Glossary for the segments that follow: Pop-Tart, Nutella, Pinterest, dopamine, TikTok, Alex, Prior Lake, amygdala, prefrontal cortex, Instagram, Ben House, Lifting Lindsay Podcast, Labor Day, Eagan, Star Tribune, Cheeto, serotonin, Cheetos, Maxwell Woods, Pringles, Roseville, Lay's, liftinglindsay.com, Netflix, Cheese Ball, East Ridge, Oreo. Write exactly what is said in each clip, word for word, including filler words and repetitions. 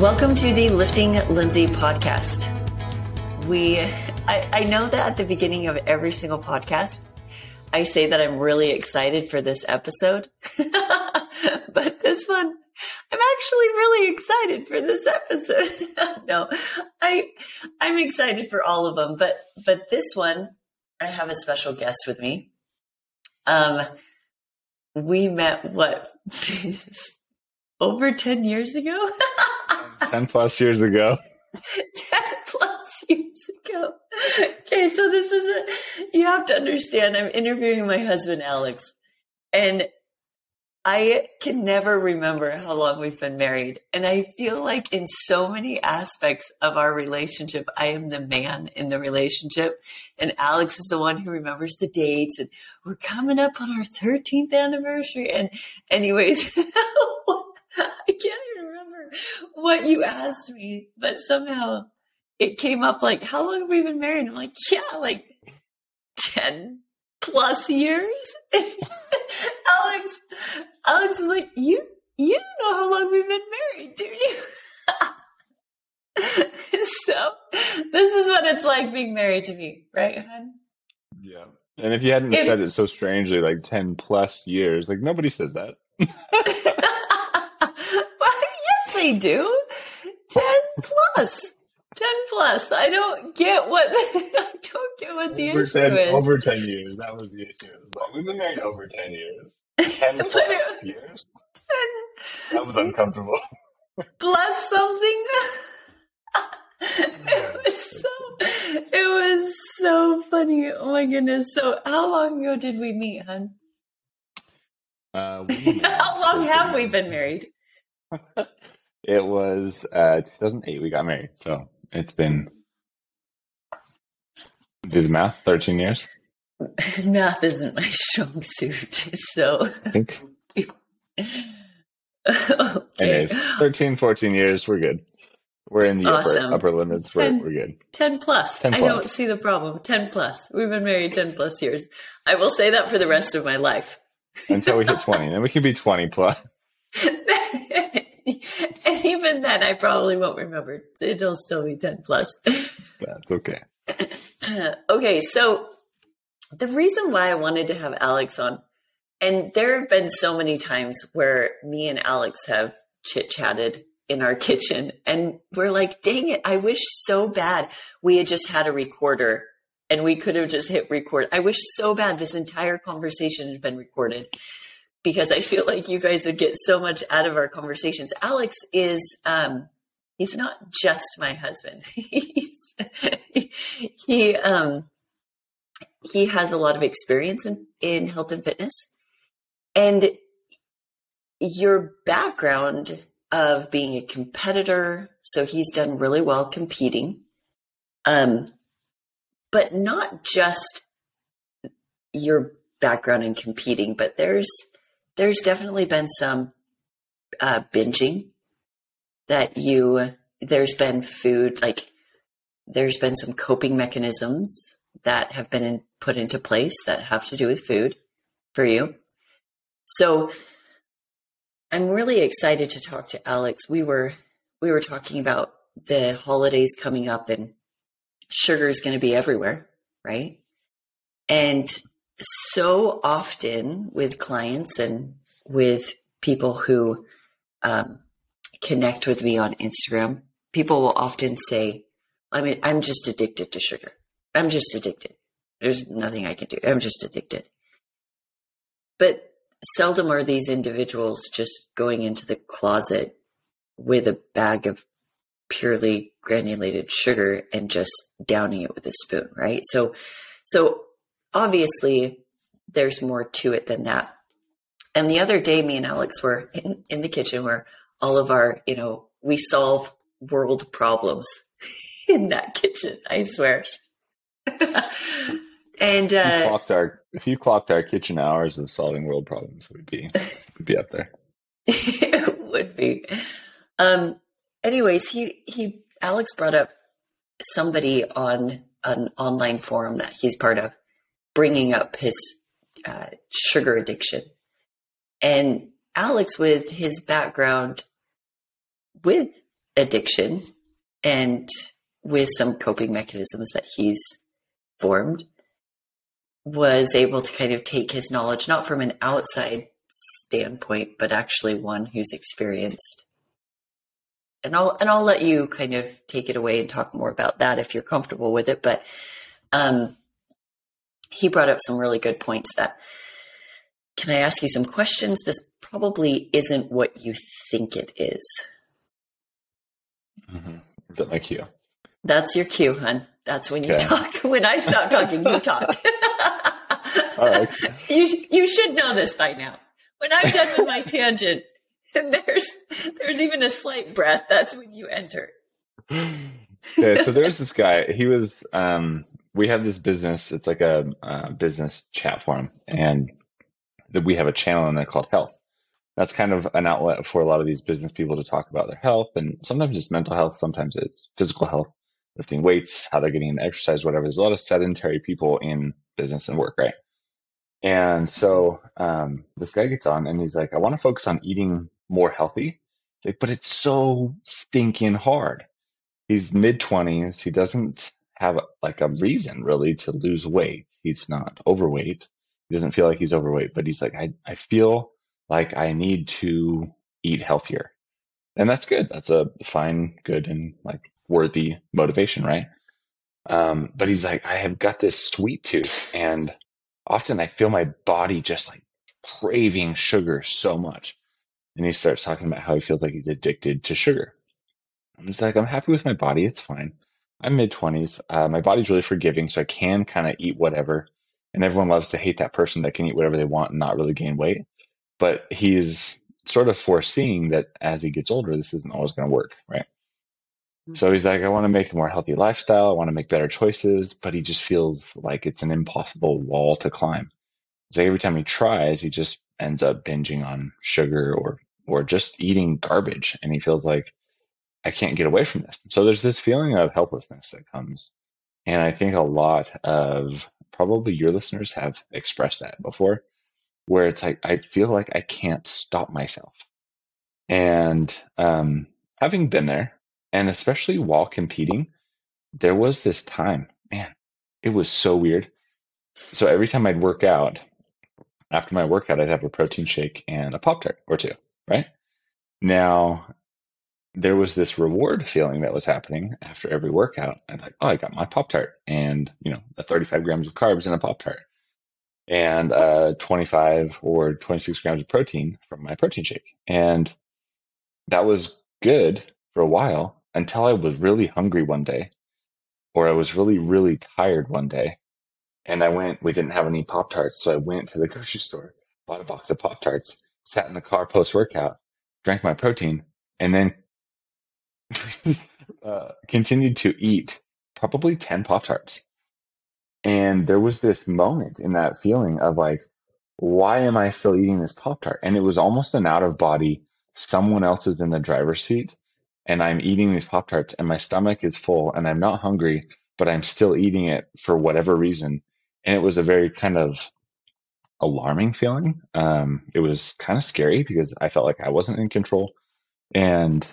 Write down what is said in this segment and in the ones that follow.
Welcome to the Lifting Lindsay Podcast. We, I, I know that at the beginning of every single podcast, I say that I'm really excited for this episode, but this one, I'm actually really excited for this episode. No, I, I'm excited for all of them, but, but this one, I have a special guest with me. Um, we met what, over ten years ago? ten plus years ago. ten plus years ago. Okay, so this is a, you have to understand, I'm interviewing my husband, Alex, and I can never remember how long we've been married. And I feel like in so many aspects of our relationship, I am the man in the relationship. And Alex is the one who remembers the dates. And we're coming up on our thirteenth anniversary. And anyways, I can't even remember what you asked me, but somehow it came up like, how long have we been married? I'm like, yeah, like ten plus years. Alex, Alex is like, you, you know how long we've been married, do you? So this is what it's like being married to me, right, hon? Yeah. And if you hadn't if, said it so strangely, like ten plus years, like nobody says that. They do. Ten plus. ten plus. I don't get what I don't get what the over issue ten, is. Over ten years. That was the issue. It was like, we've been married over ten years. ten plus years. ten. That was uncomfortable. Plus something. It was so it was so funny. Oh my goodness. So how long ago did we meet, hon? Uh, we how long have we been married? It was uh, two thousand eight we got married, so it's been, do the math, thirteen years. Math isn't my strong suit, so. I think. Okay. Anyways, thirteen, fourteen years, we're good. We're in the awesome. upper, upper limits, ten, we're, we're good. ten plus. ten plus. I don't see the problem. ten plus. We've been married ten plus years. I will say that for the rest of my life. Until we hit twenty, and we could be twenty plus. And even then, I probably won't remember. It'll still be ten plus. That's okay. Okay, so the reason why I wanted to have Alex on, and there have been so many times where me and Alex have chit-chatted in our kitchen, and we're like, dang it, I wish so bad we had just had a recorder and we could have just hit record. I wish so bad this entire conversation had been recorded, because I feel like you guys would get so much out of our conversations. Alex is, um, he's not just my husband. he's, he, um, he has a lot of experience in, in health and fitness, and your background of being a competitor. So he's done really well competing. Um, but not just your background in competing, but there's, There's definitely been some uh, binging that you, there's been food, like there's been some coping mechanisms that have been in, put into place that have to do with food for you. So I'm really excited to talk to Alex. We were, we were talking about the holidays coming up, and sugar is going to be everywhere, right? And so often with clients and with people who um, connect with me on Instagram, people will often say, I mean, I'm just addicted to sugar. I'm just addicted. There's nothing I can do. I'm just addicted. But seldom are these individuals just going into the closet with a bag of purely granulated sugar and just downing it with a spoon, right? So, so obviously, there's more to it than that. And the other day, me and Alex were in, in the kitchen where all of our, you know, we solve world problems in that kitchen, I swear. And uh, if you clocked our, if you clocked our kitchen hours of solving world problems, it would be, it would be up there. It would be. Um, anyways, he, he, Alex brought up somebody on an online forum that he's part of, bringing up his uh, sugar addiction. And Alex, with his background with addiction and with some coping mechanisms that he's formed, was able to kind of take his knowledge, not from an outside standpoint, but actually one who's experienced. And I'll, and I'll let you kind of take it away and talk more about that if you're comfortable with it. But um, he brought up some really good points that, can I ask you some questions? This probably isn't what you think it is. Mm-hmm. Is that my cue? That's your cue, hun. That's when you okay. talk. When I stop talking, you talk. All right. You you should know this by now. When I'm done with my tangent, and there's there's even a slight breath, that's when you enter. Okay, so there's this guy. He was. Um, we have this business. It's like a uh, business chat forum, and that we have a channel in there called Health. That's kind of an outlet for a lot of these business people to talk about their health, and sometimes it's mental health, sometimes it's physical health, lifting weights, how they're getting into exercise, whatever. There's a lot of sedentary people in business and work, right? And so um, this guy gets on and he's like, I want to focus on eating more healthy. It's like, but it's so stinking hard. He's mid twenties. He doesn't have like a reason really to lose weight. He's not overweight. He doesn't feel like he's overweight, but he's like, I, I feel like I need to eat healthier. And that's good. That's a fine, good, and like worthy motivation, right? Um, but he's like, I have got this sweet tooth, and often I feel my body just like craving sugar so much. And he starts talking about how he feels like he's addicted to sugar. I'm just like, I'm happy with my body. It's fine. I'm mid twenties. Uh, my body's really forgiving, so I can kind of eat whatever. And everyone loves to hate that person that can eat whatever they want and not really gain weight. But he's sort of foreseeing that as he gets older, this isn't always going to work, right? Mm-hmm. So he's like, I want to make a more healthy lifestyle. I want to make better choices, but he just feels like it's an impossible wall to climb. So every time he tries, he just ends up binging on sugar or or just eating garbage. And he feels like, I can't get away from this. So there's this feeling of helplessness that comes. And I think a lot of probably your listeners have expressed that before, where it's like, I feel like I can't stop myself. And um, having been there, and especially while competing, there was this time, man, it was so weird. So every time I'd work out, after my workout, I'd have a protein shake and a Pop-Tart or two, right? Now, there was this reward feeling that was happening after every workout. I'd like, oh, I got my Pop-Tart and, you know, the thirty-five grams of carbs in a Pop-Tart. And uh, twenty-five or twenty-six grams of protein from my protein shake. And that was good for a while until I was really hungry one day, or I was really, really tired one day. And I went, we didn't have any Pop-Tarts. So I went to the grocery store, bought a box of Pop-Tarts, sat in the car post-workout, drank my protein, and then uh, continued to eat probably ten Pop-Tarts. And there was this moment in that feeling of like, why am I still eating this Pop-Tart? And it was almost an out of body. Someone else is in the driver's seat and I'm eating these Pop-Tarts and my stomach is full and I'm not hungry, but I'm still eating it for whatever reason. And it was a very kind of alarming feeling. Um, it was kind of scary because I felt like I wasn't in control. And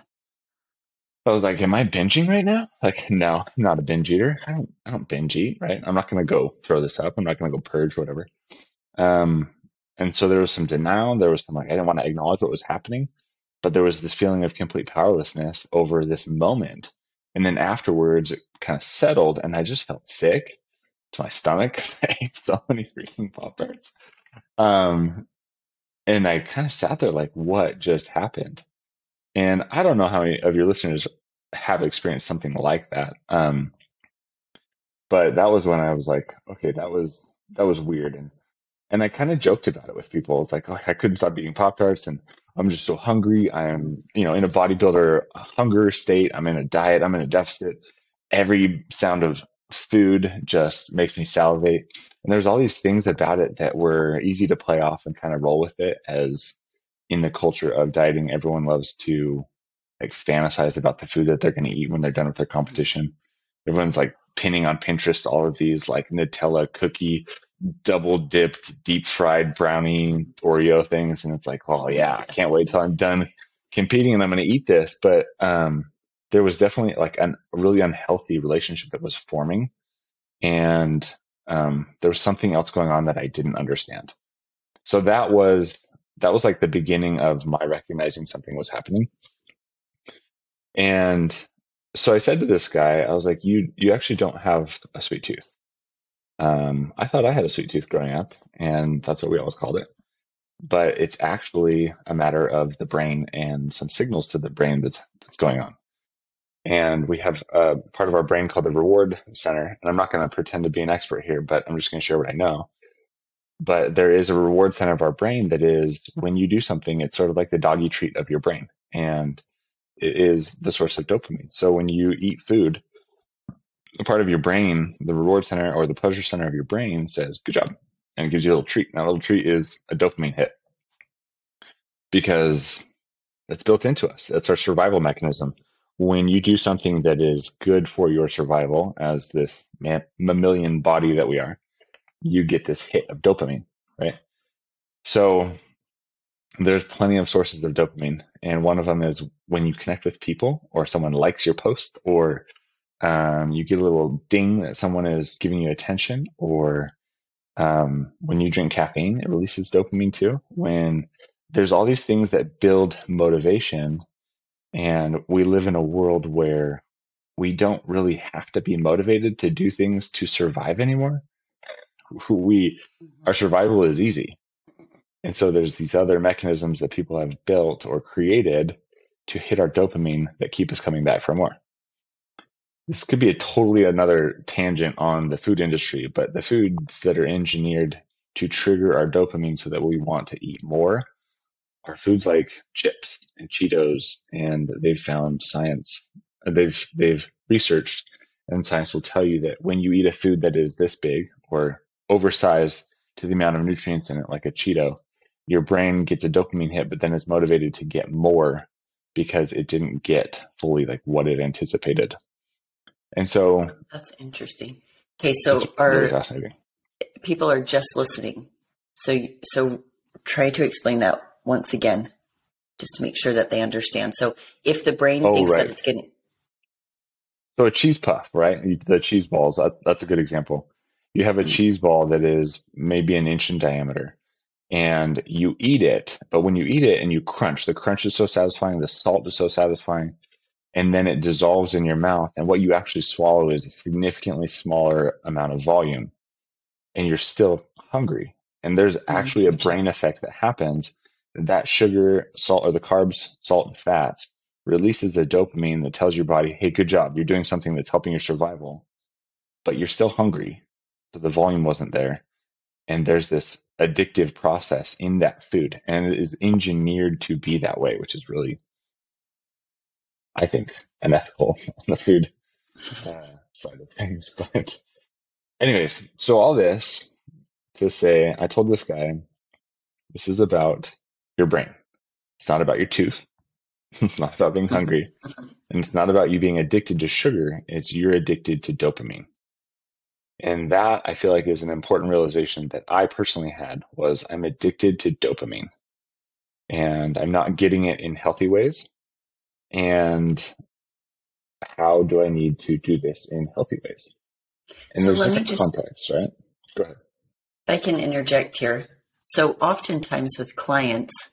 I was like, am I binging right now? Like, no, I'm not a binge eater. I don't, I don't binge eat, right? I'm not going to go throw this up. I'm not going to go purge or whatever. Um, and so there was some denial. There was some, like, I didn't want to acknowledge what was happening, but there was this feeling of complete powerlessness over this moment. And then afterwards it kind of settled and I just felt sick to my stomach because I ate so many freaking Pop-Tarts. Um, and I kind of sat there like, what just happened? And I don't know how many of your listeners have experienced something like that. Um, but that was when I was like, okay, that was, that was weird. And, and I kind of joked about it with people. It's like, oh, I couldn't stop eating Pop-Tarts and I'm just so hungry. I'm, you know, in a bodybuilder hunger state. I'm in a diet. I'm in a deficit. Every sound of food just makes me salivate. And there's all these things about it that were easy to play off and kind of roll with it as, in the culture of dieting, everyone loves to like fantasize about the food that they're going to eat when they're done with their competition. Everyone's like pinning on Pinterest all of these like Nutella cookie, double dipped, deep fried brownie, Oreo things. And it's like, oh yeah, I can't wait till I'm done competing and I'm going to eat this. But um, there was definitely like a really unhealthy relationship that was forming. And um, there was something else going on that I didn't understand. So that was, that was like the beginning of my recognizing something was happening. And so I said to this guy, I was like, you, you actually don't have a sweet tooth. Um, I thought I had a sweet tooth growing up, and that's what we always called it. But it's actually a matter of the brain and some signals to the brain that's, that's going on. And we have a part of our brain called the reward center. And I'm not going to pretend to be an expert here, but I'm just going to share what I know. But there is a reward center of our brain that is, when you do something, it's sort of like the doggy treat of your brain. And it is the source of dopamine. So when you eat food, a part of your brain, the reward center or the pleasure center of your brain says, good job, and gives you a little treat. Now, a little treat is a dopamine hit because it's built into us. It's our survival mechanism. When you do something that is good for your survival as this mammalian body that we are, you get this hit of dopamine, right? So there's plenty of sources of dopamine. And one of them is when you connect with people or someone likes your post, or um, you get a little ding that someone is giving you attention, or um, when you drink caffeine, it releases dopamine too. When there's all these things that build motivation. And we live in a world where we don't really have to be motivated to do things to survive anymore. We, our survival is easy. And so there's these other mechanisms that people have built or created to hit our dopamine that keep us coming back for more. This could be a totally another tangent on the food industry, but the foods that are engineered to trigger our dopamine so that we want to eat more are foods like chips and Cheetos, and they've found science, they've they've researched, and science will tell you that when you eat a food that is this big or oversized to the amount of nutrients in it, like a Cheeto, your brain gets a dopamine hit, but then is motivated to get more because it didn't get fully like what it anticipated. And so that's interesting. Okay, so are really fascinating. People are just listening. So so try to explain that once again, just to make sure that they understand. So if the brain oh, thinks right. that it's getting. So a cheese puff, right? The cheese balls, that, that's a good example. You have a mm-hmm. cheese ball that is maybe an inch in diameter, and you eat it. But when you eat it and you crunch, the crunch is so satisfying. The salt is so satisfying. And then it dissolves in your mouth. And what you actually swallow is a significantly smaller amount of volume, and you're still hungry. And there's actually mm-hmm. a brain effect that happens. That sugar, salt, or the carbs, salt, and fats releases a dopamine that tells your body, hey, good job. You're doing something that's helping your survival, but you're still hungry. So the volume wasn't there. And there's this addictive process in that food. And it is engineered to be that way, which is really, I think, unethical on the food uh, side of things. But anyways, so all this to say, I told this guy, this is about your brain. It's not about your tooth. It's not about being hungry. And it's not about you being addicted to sugar. It's you're addicted to dopamine. And that, I feel like, is an important realization that I personally had, was I'm addicted to dopamine. And I'm not getting it in healthy ways. And how do I need to do this in healthy ways? And so there's different just, contexts, right? Go ahead. I can interject here. So oftentimes with clients,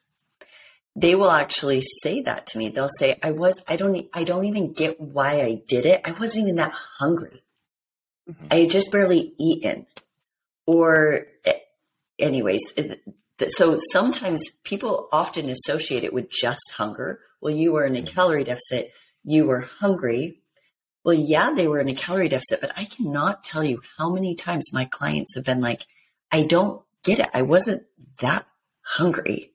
they will actually say that to me. They'll say, I was, I don't, I don't even get why I did it. I wasn't even that hungry. Mm-hmm. I had just barely eaten. Or anyways, so sometimes people often associate it with just hunger. Well, you were in a mm-hmm. calorie deficit. You were hungry. Well, yeah, they were in a calorie deficit, but I cannot tell you how many times my clients have been like, I don't get it. I wasn't that hungry,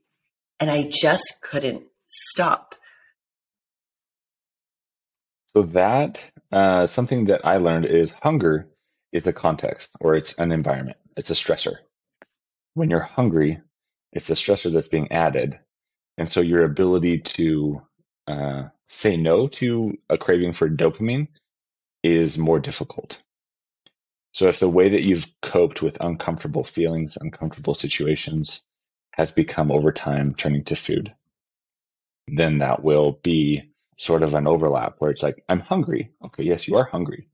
and I just couldn't stop. So that, uh, something that I learned is hunger is the context, or it's an environment. It's a stressor. When you're hungry, it's a stressor that's being added. And so your ability to uh, say no to a craving for dopamine is more difficult. So if the way that you've coped with uncomfortable feelings, uncomfortable situations has become over time turning to food, then that will be sort of an overlap where it's like, I'm hungry. Okay, yes, you are hungry,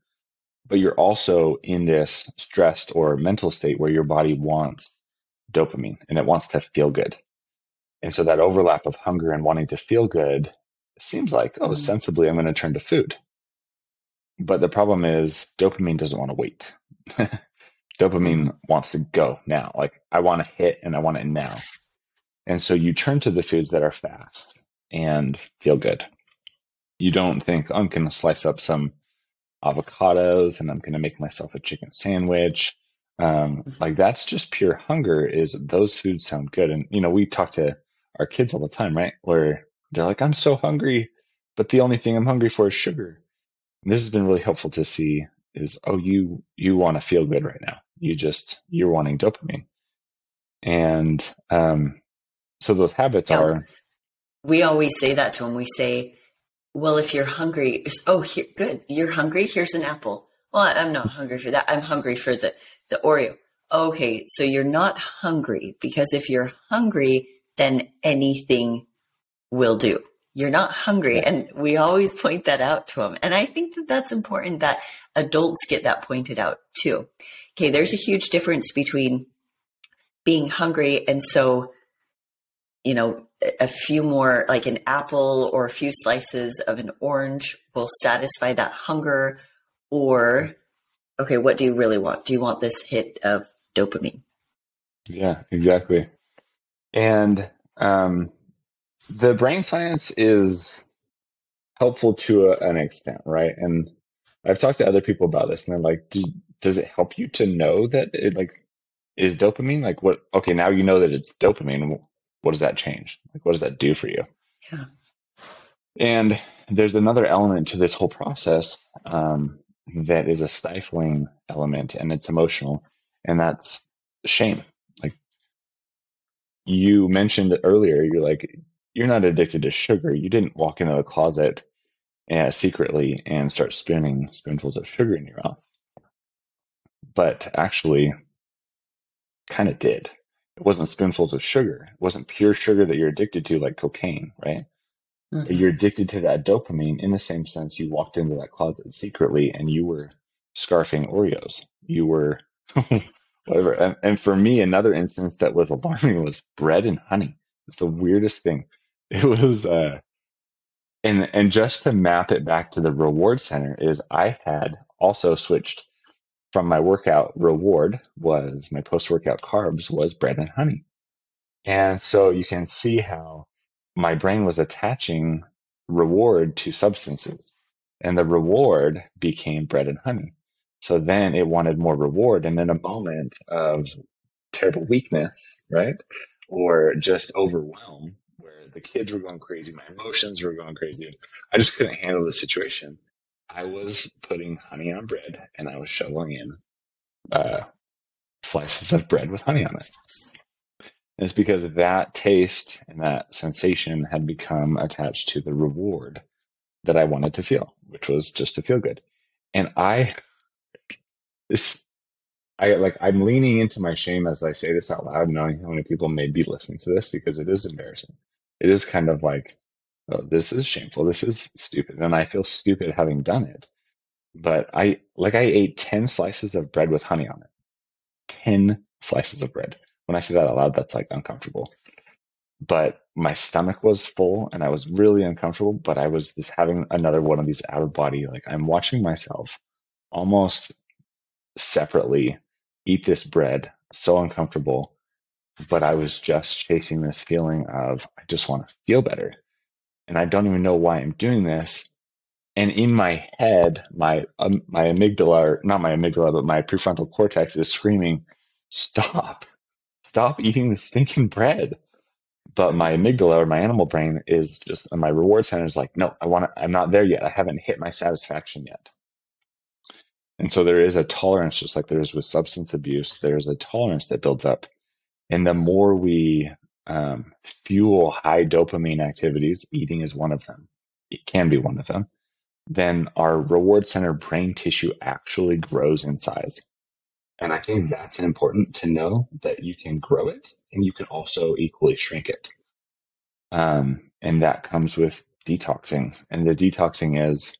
but you're also in this stressed or mental state where your body wants dopamine and it wants to feel good. And so that overlap of hunger and wanting to feel good seems like, oh, sensibly, I'm going to turn to food. But the problem is dopamine doesn't want to wait. Dopamine wants to go now. Like, I want to hit and I want it now. And so you turn to the foods that are fast and feel good. You don't think, oh, I'm going to slice up some avocados and I'm going to make myself a chicken sandwich. Um, like, that's just pure hunger. Is those foods sound good. And, you know, we talk to our kids all the time, right? Where they're like, I'm so hungry, but the only thing I'm hungry for is sugar. And this has been really helpful to see is, oh, you, you want to feel good right now. You just, you're wanting dopamine. And, um, so those habits yeah. are, we always say that to them. We say, well, if you're hungry, it's, oh, here, good. You're hungry. Here's an apple. Well, I'm not hungry for that. I'm hungry for the, the Oreo. Okay. So you're not hungry, because if you're hungry, then anything will do. You're not hungry. And we always point that out to them. And I think that that's important that adults get that pointed out too. Okay. There's a huge difference between being hungry. And so, you know, a few more, like an apple or a few slices of an orange will satisfy that hunger. Or, okay, what do you really want? Do you want this hit of dopamine? Yeah, exactly. And, um, the brain science is helpful to a, an extent, right? And I've talked to other people about this, and they're like, does, does it help you to know that it like is dopamine? Like, what? Okay, now you know that it's dopamine. What does that change? Like, what does that do for you? Yeah. And there's another element to this whole process um, that is a stifling element, and it's emotional, and that's shame. Like you mentioned earlier, you're like, you're not addicted to sugar. You didn't walk into the closet uh, secretly and start spinning spoonfuls of sugar in your mouth, but actually kind of did. It wasn't spoonfuls of sugar. It wasn't pure sugar that you're addicted to, like cocaine, right? Mm-hmm. But you're addicted to that dopamine in the same sense. You walked into that closet secretly and you were scarfing Oreos. You were whatever. And, and for me, another instance that was alarming was bread and honey. It's the weirdest thing. It was, uh, and and just to map it back to the reward center is I had also switched from my workout reward was my post-workout carbs was bread and honey. And so you can see how my brain was attaching reward to substances, and the reward became bread and honey. So then it wanted more reward. And in a moment of terrible weakness, right? Or just overwhelm, where the kids were going crazy, my emotions were going crazy. I just couldn't handle the situation. I was putting honey on bread, and I was shoveling in uh, slices of bread with honey on it. And it's because that taste and that sensation had become attached to the reward that I wanted to feel, which was just to feel good. And I, this, I like, I'm leaning into my shame as I say this out loud, knowing how many people may be listening to this, because it is embarrassing. It is kind of like, oh, this is shameful. This is stupid. And I feel stupid having done it. But I like I ate ten slices of bread with honey on it. ten slices of bread. When I say that out loud, that's like uncomfortable. But my stomach was full and I was really uncomfortable, but I was just having another one of these out of body. Like, I'm watching myself almost separately eat this bread. So uncomfortable. But I was just chasing this feeling of, I just want to feel better. And I don't even know why I'm doing this. And in my head, my um, my amygdala, not my amygdala, but my prefrontal cortex is screaming, stop, stop eating this stinking bread. But my amygdala or my animal brain is just, and my reward center is like, no, I want to, I'm not there yet. I haven't hit my satisfaction yet. And so there is a tolerance, just like there is with substance abuse, there's a tolerance that builds up. And the more we Um, fuel high dopamine activities, eating is one of them, it can be one of them, then our reward center brain tissue actually grows in size. And I think that's important to know, that you can grow it and you can also equally shrink it. Um, and that comes with detoxing. And the detoxing is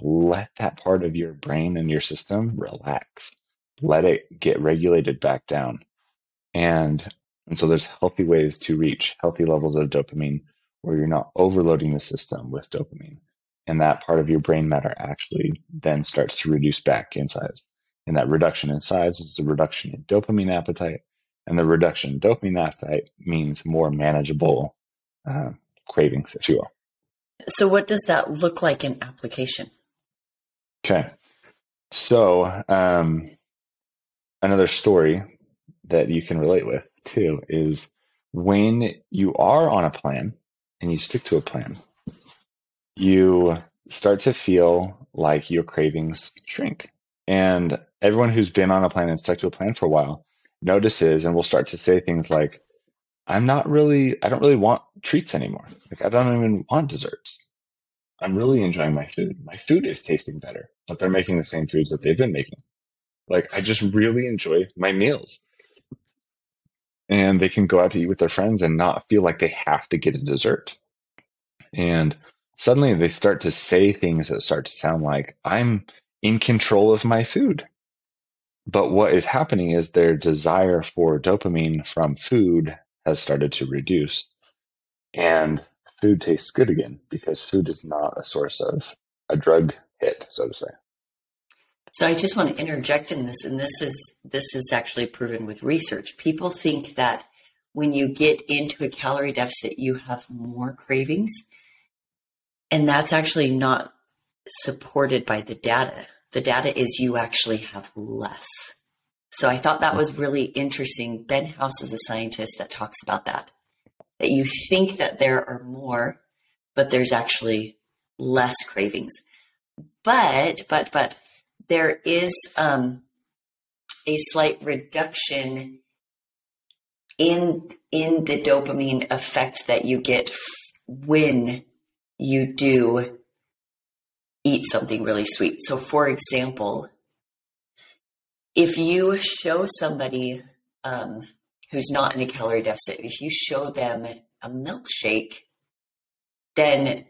let that part of your brain and your system relax. Let it get regulated back down. And, and so there's healthy ways to reach healthy levels of dopamine where you're not overloading the system with dopamine. And that part of your brain matter actually then starts to reduce back in size. And that reduction in size is the reduction in dopamine appetite. And the reduction in dopamine appetite means more manageable uh, cravings, if you will. So what does that look like in application? Okay. So um, another story that you can relate with too is when you are on a plan and you stick to a plan, you start to feel like your cravings shrink. And everyone who's been on a plan and stuck to a plan for a while notices and will start to say things like, I'm not really, I don't really want treats anymore. Like, I don't even want desserts. I'm really enjoying my food. My food is tasting better, but they're making the same foods that they've been making. Like, I just really enjoy my meals. And they can go out to eat with their friends and not feel like they have to get a dessert. And suddenly they start to say things that start to sound like, I'm in control of my food. But what is happening is their desire for dopamine from food has started to reduce, and food tastes good again because food is not a source of a drug hit, so to say. So I just want to interject in this, and this is this is actually proven with research. People think that when you get into a calorie deficit, you have more cravings, and that's actually not supported by the data. The data is you actually have less. So I thought that was really interesting. Ben House is a scientist that talks about that, that you think that there are more, but there's actually less cravings. But, but, but there is um, a slight reduction in, in the dopamine effect that you get f- when you do eat something really sweet. So for example, if you show somebody um, who's not in a calorie deficit, if you show them a milkshake, then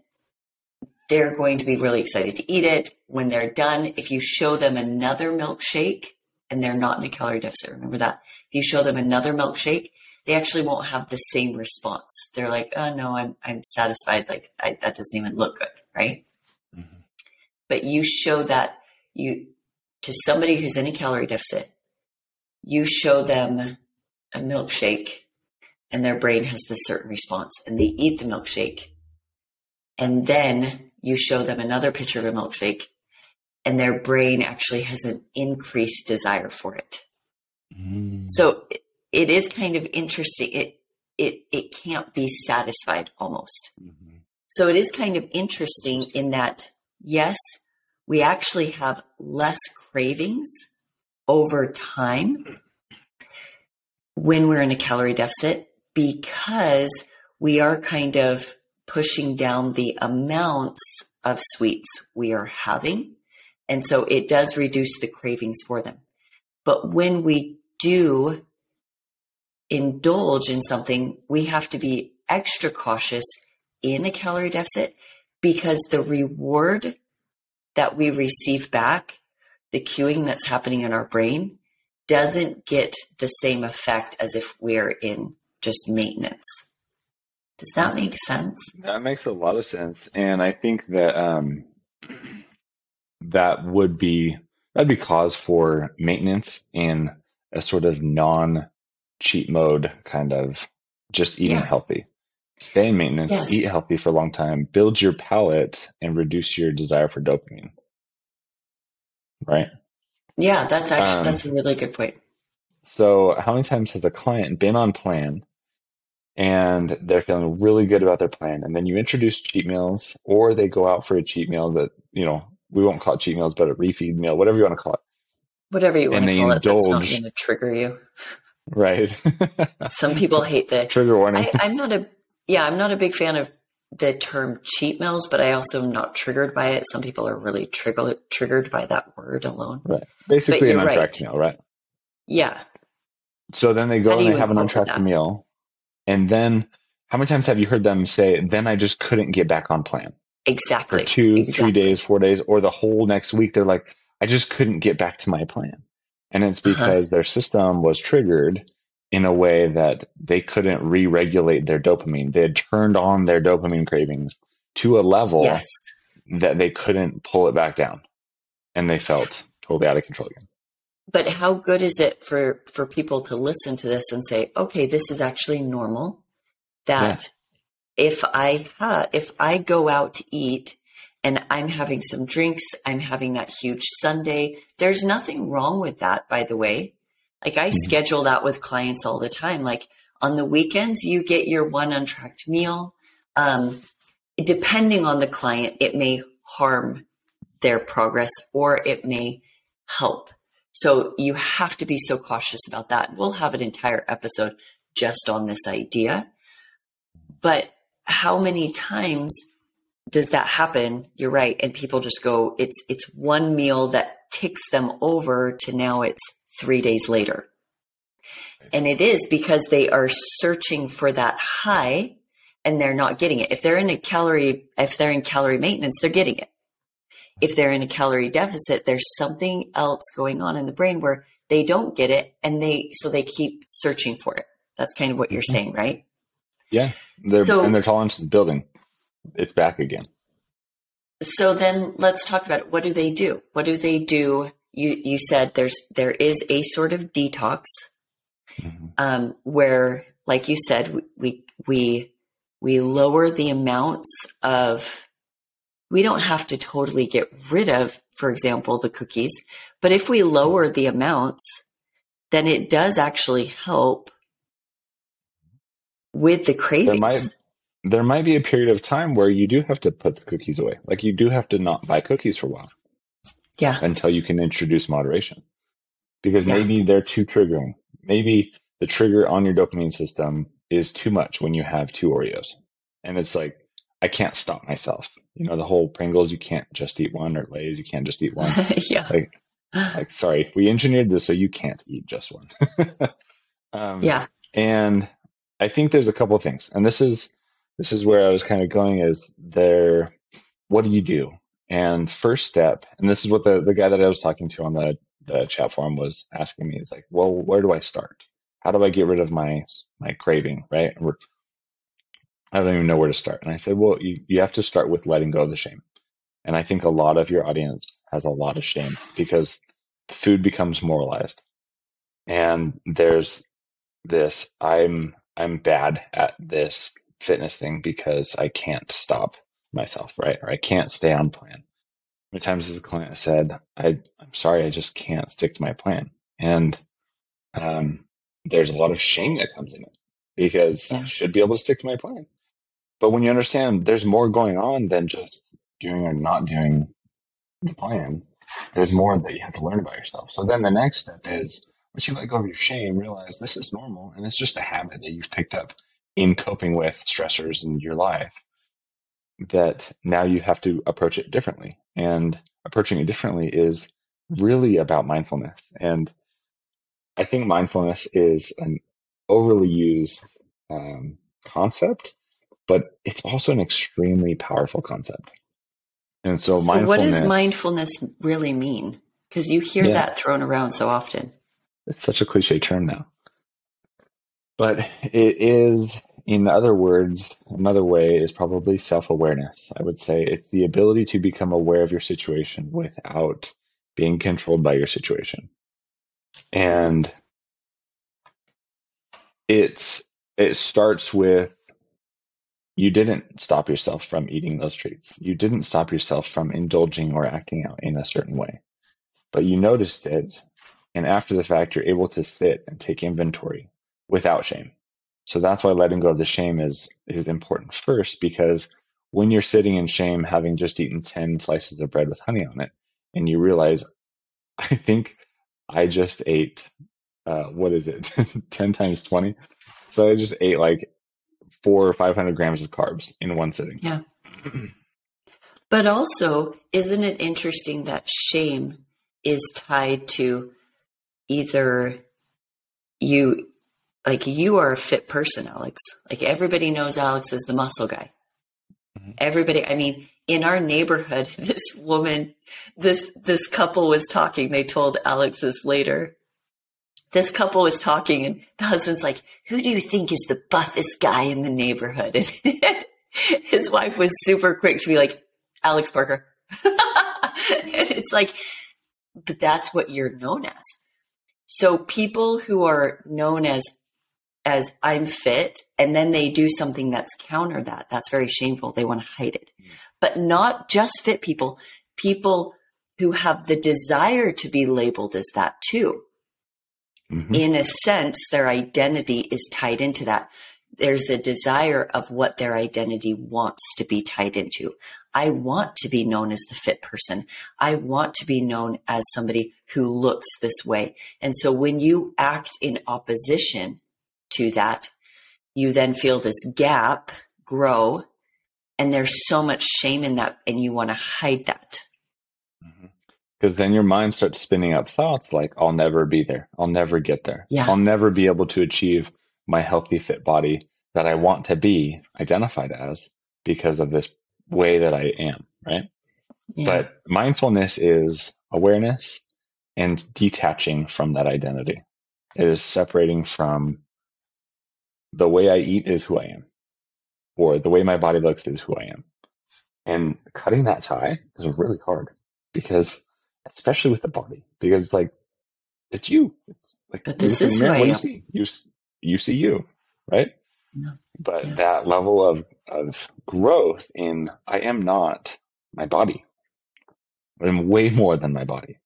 they're going to be really excited to eat it. When they're done, if you show them another milkshake and they're not in a calorie deficit, remember that. If you show them another milkshake, they actually won't have the same response. They're like, oh no, I'm I'm satisfied. Like I, that doesn't even look good, right? Mm-hmm. But you show that you... to somebody who's in a calorie deficit, you show them a milkshake and their brain has this certain response and they eat the milkshake. And then you show them another picture of a milkshake and their brain actually has an increased desire for it. Mm. So it, it is kind of interesting. It, it, it can't be satisfied almost. Mm-hmm. So it is kind of interesting in that, yes, we actually have less cravings over time when we're in a calorie deficit because we are kind of pushing down the amounts of sweets we are having. And so it does reduce the cravings for them. But when we do indulge in something, we have to be extra cautious in a calorie deficit because the reward that we receive back, the cueing that's happening in our brain, doesn't get the same effect as if we're in just maintenance. Does that make sense? That makes a lot of sense. And I think that um, that would be, that'd be cause for maintenance in a sort of non-cheat mode kind of just eating yeah. healthy. Stay in maintenance, yes. Eat healthy for a long time, build your palate and reduce your desire for dopamine. Right? Yeah, that's actually, um, that's a really good point. So how many times has a client been on plan and they're feeling really good about their plan? And then you introduce cheat meals or they go out for a cheat meal that, you know, we won't call it cheat meals, but a refeed meal, whatever you want to call it. Whatever you want to call indulge. It, that's not going to trigger you. Right. Some people hate the trigger warning. I, I'm not a, Yeah, I'm not a big fan of the term cheat meals, but I also am not triggered by it. Some people are really trigger, triggered by that word alone. Right. Basically an untracked right. meal, right? Yeah. So then they go and they have an untracked meal. And then How many times have you heard them say, then I just couldn't get back on plan? Exactly. For two, exactly. three days, four days, or the whole next week, they're like, I just couldn't get back to my plan. And it's because uh-huh. their system was triggered in a way that they couldn't re-regulate their dopamine. They had turned on their dopamine cravings to a level yes. that they couldn't pull it back down. And they felt totally out of control again. But how good is it for, for people to listen to this and say, okay, this is actually normal. That yeah. if I, ha- if I go out to eat and I'm having some drinks, I'm having that huge sundae. There's nothing wrong with that, by the way. Like I mm-hmm. schedule that with clients all the time. Like on the weekends, you get your one untracked meal. Um, depending on the client, it may harm their progress or it may help. So you have to be so cautious about that. We'll have an entire episode just on this idea. But how many times does that happen? You're right. And people just go, it's, it's one meal that ticks them over to now it's three days later. And it is because they are searching for that high and they're not getting it. If they're in a calorie, if they're in calorie maintenance, they're getting it. If they're in a calorie deficit, there's something else going on in the brain where they don't get it. And they, so they keep searching for it. That's kind of what you're saying, right? Yeah. They're, so, and their tolerance is building. It's back again. So then let's talk about it. What do they do? What do they do? You, you said there's, there is a sort of detox, mm-hmm. um, where, like you said, we, we, we lower the amounts of, we don't have to totally get rid of, for example, the cookies, but if we lower the amounts, then it does actually help with the cravings. There might, there might be a period of time where you do have to put the cookies away. Like you do have to not buy cookies for a while. Yeah. Until you can introduce moderation. Because yeah. maybe they're too triggering. Maybe the trigger on your dopamine system is too much when you have two Oreos. And it's like, I can't stop myself. You know, the whole Pringles, you can't just eat one, or Lay's, you can't just eat one. yeah. Like, like, sorry, we engineered this so you can't eat just one. um, yeah. And I think there's a couple of things, and this is this is where I was kind of going is there. What do you do? And first step, and this is what the, the guy that I was talking to on the, the chat forum was asking me is like, well, where do I start? How do I get rid of my my craving? Right? We're, I don't even know where to start. And I said, well, you, you have to start with letting go of the shame. And I think a lot of your audience has a lot of shame because food becomes moralized, and there's this I'm. I'm bad at this fitness thing because I can't stop myself, right? Or I can't stay on plan. Many times as a client said, I, I'm sorry, I just can't stick to my plan. And um, there's a lot of shame that comes in it because yeah. I should be able to stick to my plan. But when you understand there's more going on than just doing or not doing the plan, there's more that you have to learn about yourself. So then the next step is, once you let go of your shame, realize this is normal and it's just a habit that you've picked up in coping with stressors in your life, that now you have to approach it differently. And approaching it differently is really about mindfulness. And I think mindfulness is an overly used um, concept, but it's also an extremely powerful concept. And so, so mindfulness. What does mindfulness really mean? Because you hear yeah. that thrown around so often. It's such a cliche term now, but it is, in other words, another way is probably self-awareness. I would say it's the ability to become aware of your situation without being controlled by your situation. And it's, it starts with, you didn't stop yourself from eating those treats. You didn't stop yourself from indulging or acting out in a certain way, but you noticed it. And after the fact, you're able to sit and take inventory without shame. So that's why letting go of the shame is is important first, because when you're sitting in shame, having just eaten ten slices of bread with honey on it, and you realize, I think I just ate, uh, what is it, ten times twenty? So I just ate like four or five hundred grams of carbs in one sitting. Yeah. But also, isn't it interesting that shame is tied to either you like, you are a fit person, Alex. Like, everybody knows Alex is the muscle guy. Mm-hmm. Everybody. I mean, in our neighborhood, this woman, this, this couple was talking. They told Alex this later. This couple was talking and the husband's like, who do you think is the buffest guy in the neighborhood? And his wife was super quick to be like, Alex Barker. And it's like, but that's what you're known as. So people who are known as, as I'm fit, and then they do something that's counter that, that's very shameful. They want to hide it, mm. But not just fit people, people who have the desire to be labeled as that too. Mm-hmm. In a sense, their identity is tied into that. There's a desire of what their identity wants to be tied into. I want to be known as the fit person. I want to be known as somebody who looks this way. And so when you act in opposition to that, you then feel this gap grow, and there's so much shame in that, and you want to hide that. Mm-hmm. Because then your mind starts spinning up thoughts like, I'll never be there. I'll never get there. Yeah. I'll never be able to achieve my healthy, fit body that I want to be identified as because of this way that I am, right? Yeah. But mindfulness is awareness and detaching from that identity. It is separating from the way I eat is who I am, or the way my body looks is who I am. And cutting that tie is really hard, because especially with the body, because like, it's you. It's like, but this is right. You see, you, you see you, right? Yeah. But yeah. That level of, of growth in, I am not my body. I'm way more than my body.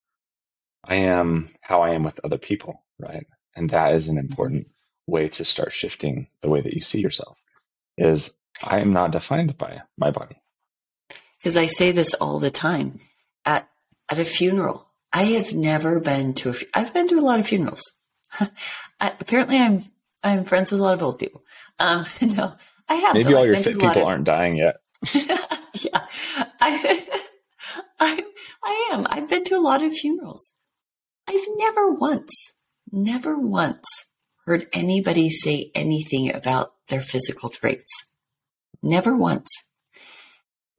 I am how I am with other people, right? And that is an important mm-hmm. way to start shifting the way that you see yourself, is I am not defined by my body. Because I say this all the time at, At a funeral, I have never been to a, I've been to a lot of funerals. I, apparently I'm, I'm friends with a lot of old people. Um, no, I have. Maybe though. all I've your fit people of, aren't dying yet. Yeah. I, I, I am. I've been to a lot of funerals. I've never once, never once heard anybody say anything about their physical traits. Never once.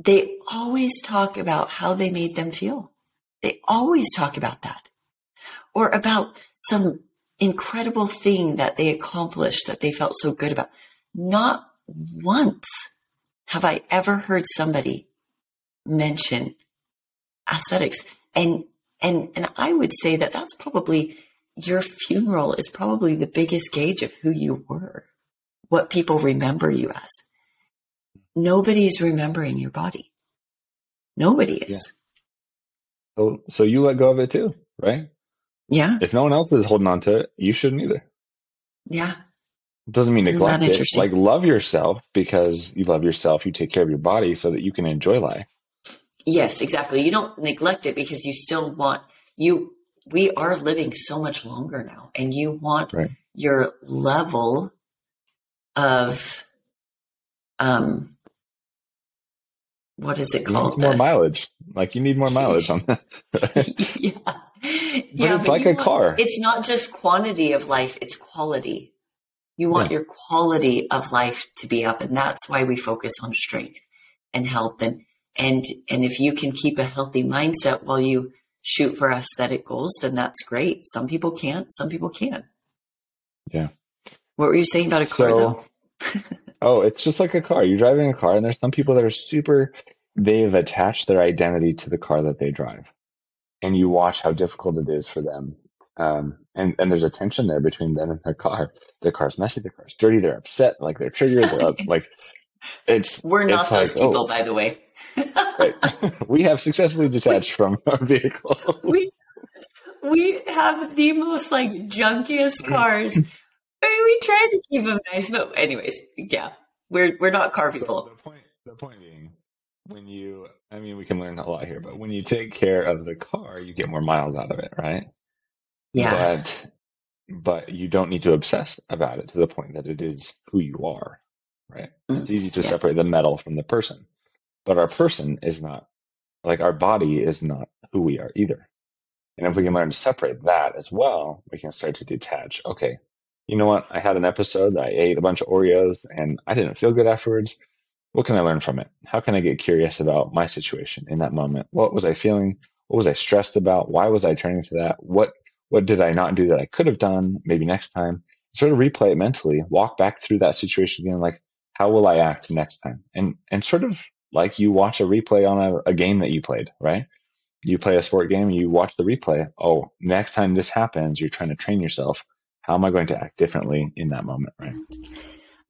They always talk about how they made them feel. They always talk about that, or about some incredible thing that they accomplished that they felt so good about. Not once have I ever heard somebody mention aesthetics. And, and, and I would say that that's probably, your funeral is probably the biggest gauge of who you were, what people remember you as. Nobody's remembering your body. Nobody is. Yeah. So, so you let go of it too, right? Yeah. If no one else is holding on to it, you shouldn't either. Yeah. It doesn't mean neglect it. Like, love yourself, because you love yourself. You take care of your body so that you can enjoy life. Yes, exactly. You don't neglect it because you still want you. We are living so much longer now, and you want right. your level of, um, what is it called? More the... mileage. Like, you need more mileage on that. Right? Yeah. But yeah, it's but like a want, car. It's not just quantity of life, it's quality. You want yeah. your quality of life to be up. And that's why we focus on strength and health. And, and, and if you can keep a healthy mindset while you shoot for aesthetic goals, then that's great. Some people can't, some people can. Yeah. What were you saying about a car so, though? Oh, it's just like a car. You're driving a car, and there's some people that are super, they've attached their identity to the car that they drive. And you watch how difficult it is for them. Um, and, and there's a tension there between them and their car. Their car's messy, their car's dirty, they're upset, like they're triggered, they're up, like it's We're not it's those like, people, oh. by the way. Right. We have successfully detached we, from our vehicle. we we have the most like junkiest cars. I mean, we tried to keep them nice, but anyways, yeah, we're we're not car people. So the point, the point being, when you, I mean, we can learn a lot here, but when you take care of the car, you get more miles out of it, right? Yeah. But but you don't need to obsess about it to the point that it is who you are, right? Mm-hmm. It's easy to yeah. separate the metal from the person, but our person is not, like our body is not who we are either. And if we can learn to separate that as well, we can start to detach. Okay. you know what? I had an episode. I ate a bunch of Oreos and I didn't feel good afterwards. What can I learn from it? How can I get curious about my situation in that moment? What was I feeling? What was I stressed about? Why was I turning to that? What what did I not do that I could have done? Maybe next time. Sort of replay it mentally, walk back through that situation again, like, how will I act next time? And and sort of like you watch a replay on a, a game that you played, right? You play a sport game, you watch the replay. Oh, next time this happens, you're trying to train yourself. How am I going to act differently in that moment, right?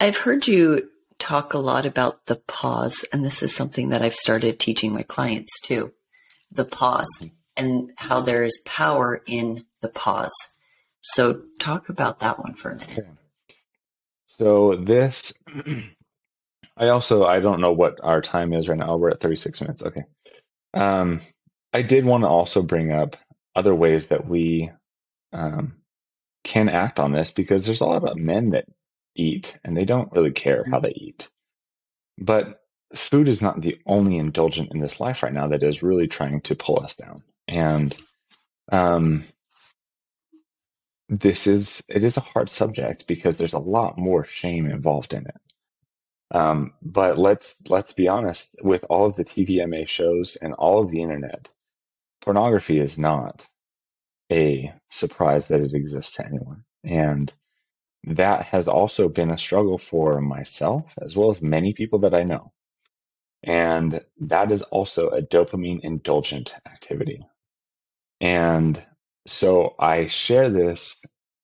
I've heard you talk a lot about the pause, and this is something that I've started teaching my clients too, the pause, mm-hmm. and how there is power in the pause. So talk about that one for a minute. Okay. So this, I also, I don't know what our time is right now. We're at thirty-six minutes. Okay. Um, I did want to also bring up other ways that we um, can act on this, because there's a lot of men that eat and they don't really care mm-hmm. how they eat. But food is not the only indulgent in this life right now that is really trying to pull us down. And, um, This is, it is a hard subject because there's a lot more shame involved in it. Um, but let's, let's be honest, with all of the T V M A shows and all of the internet, pornography is not a surprise that it exists to anyone. And that has also been a struggle for myself as well as many people that I know. And that is also a dopamine indulgent activity. And so I share this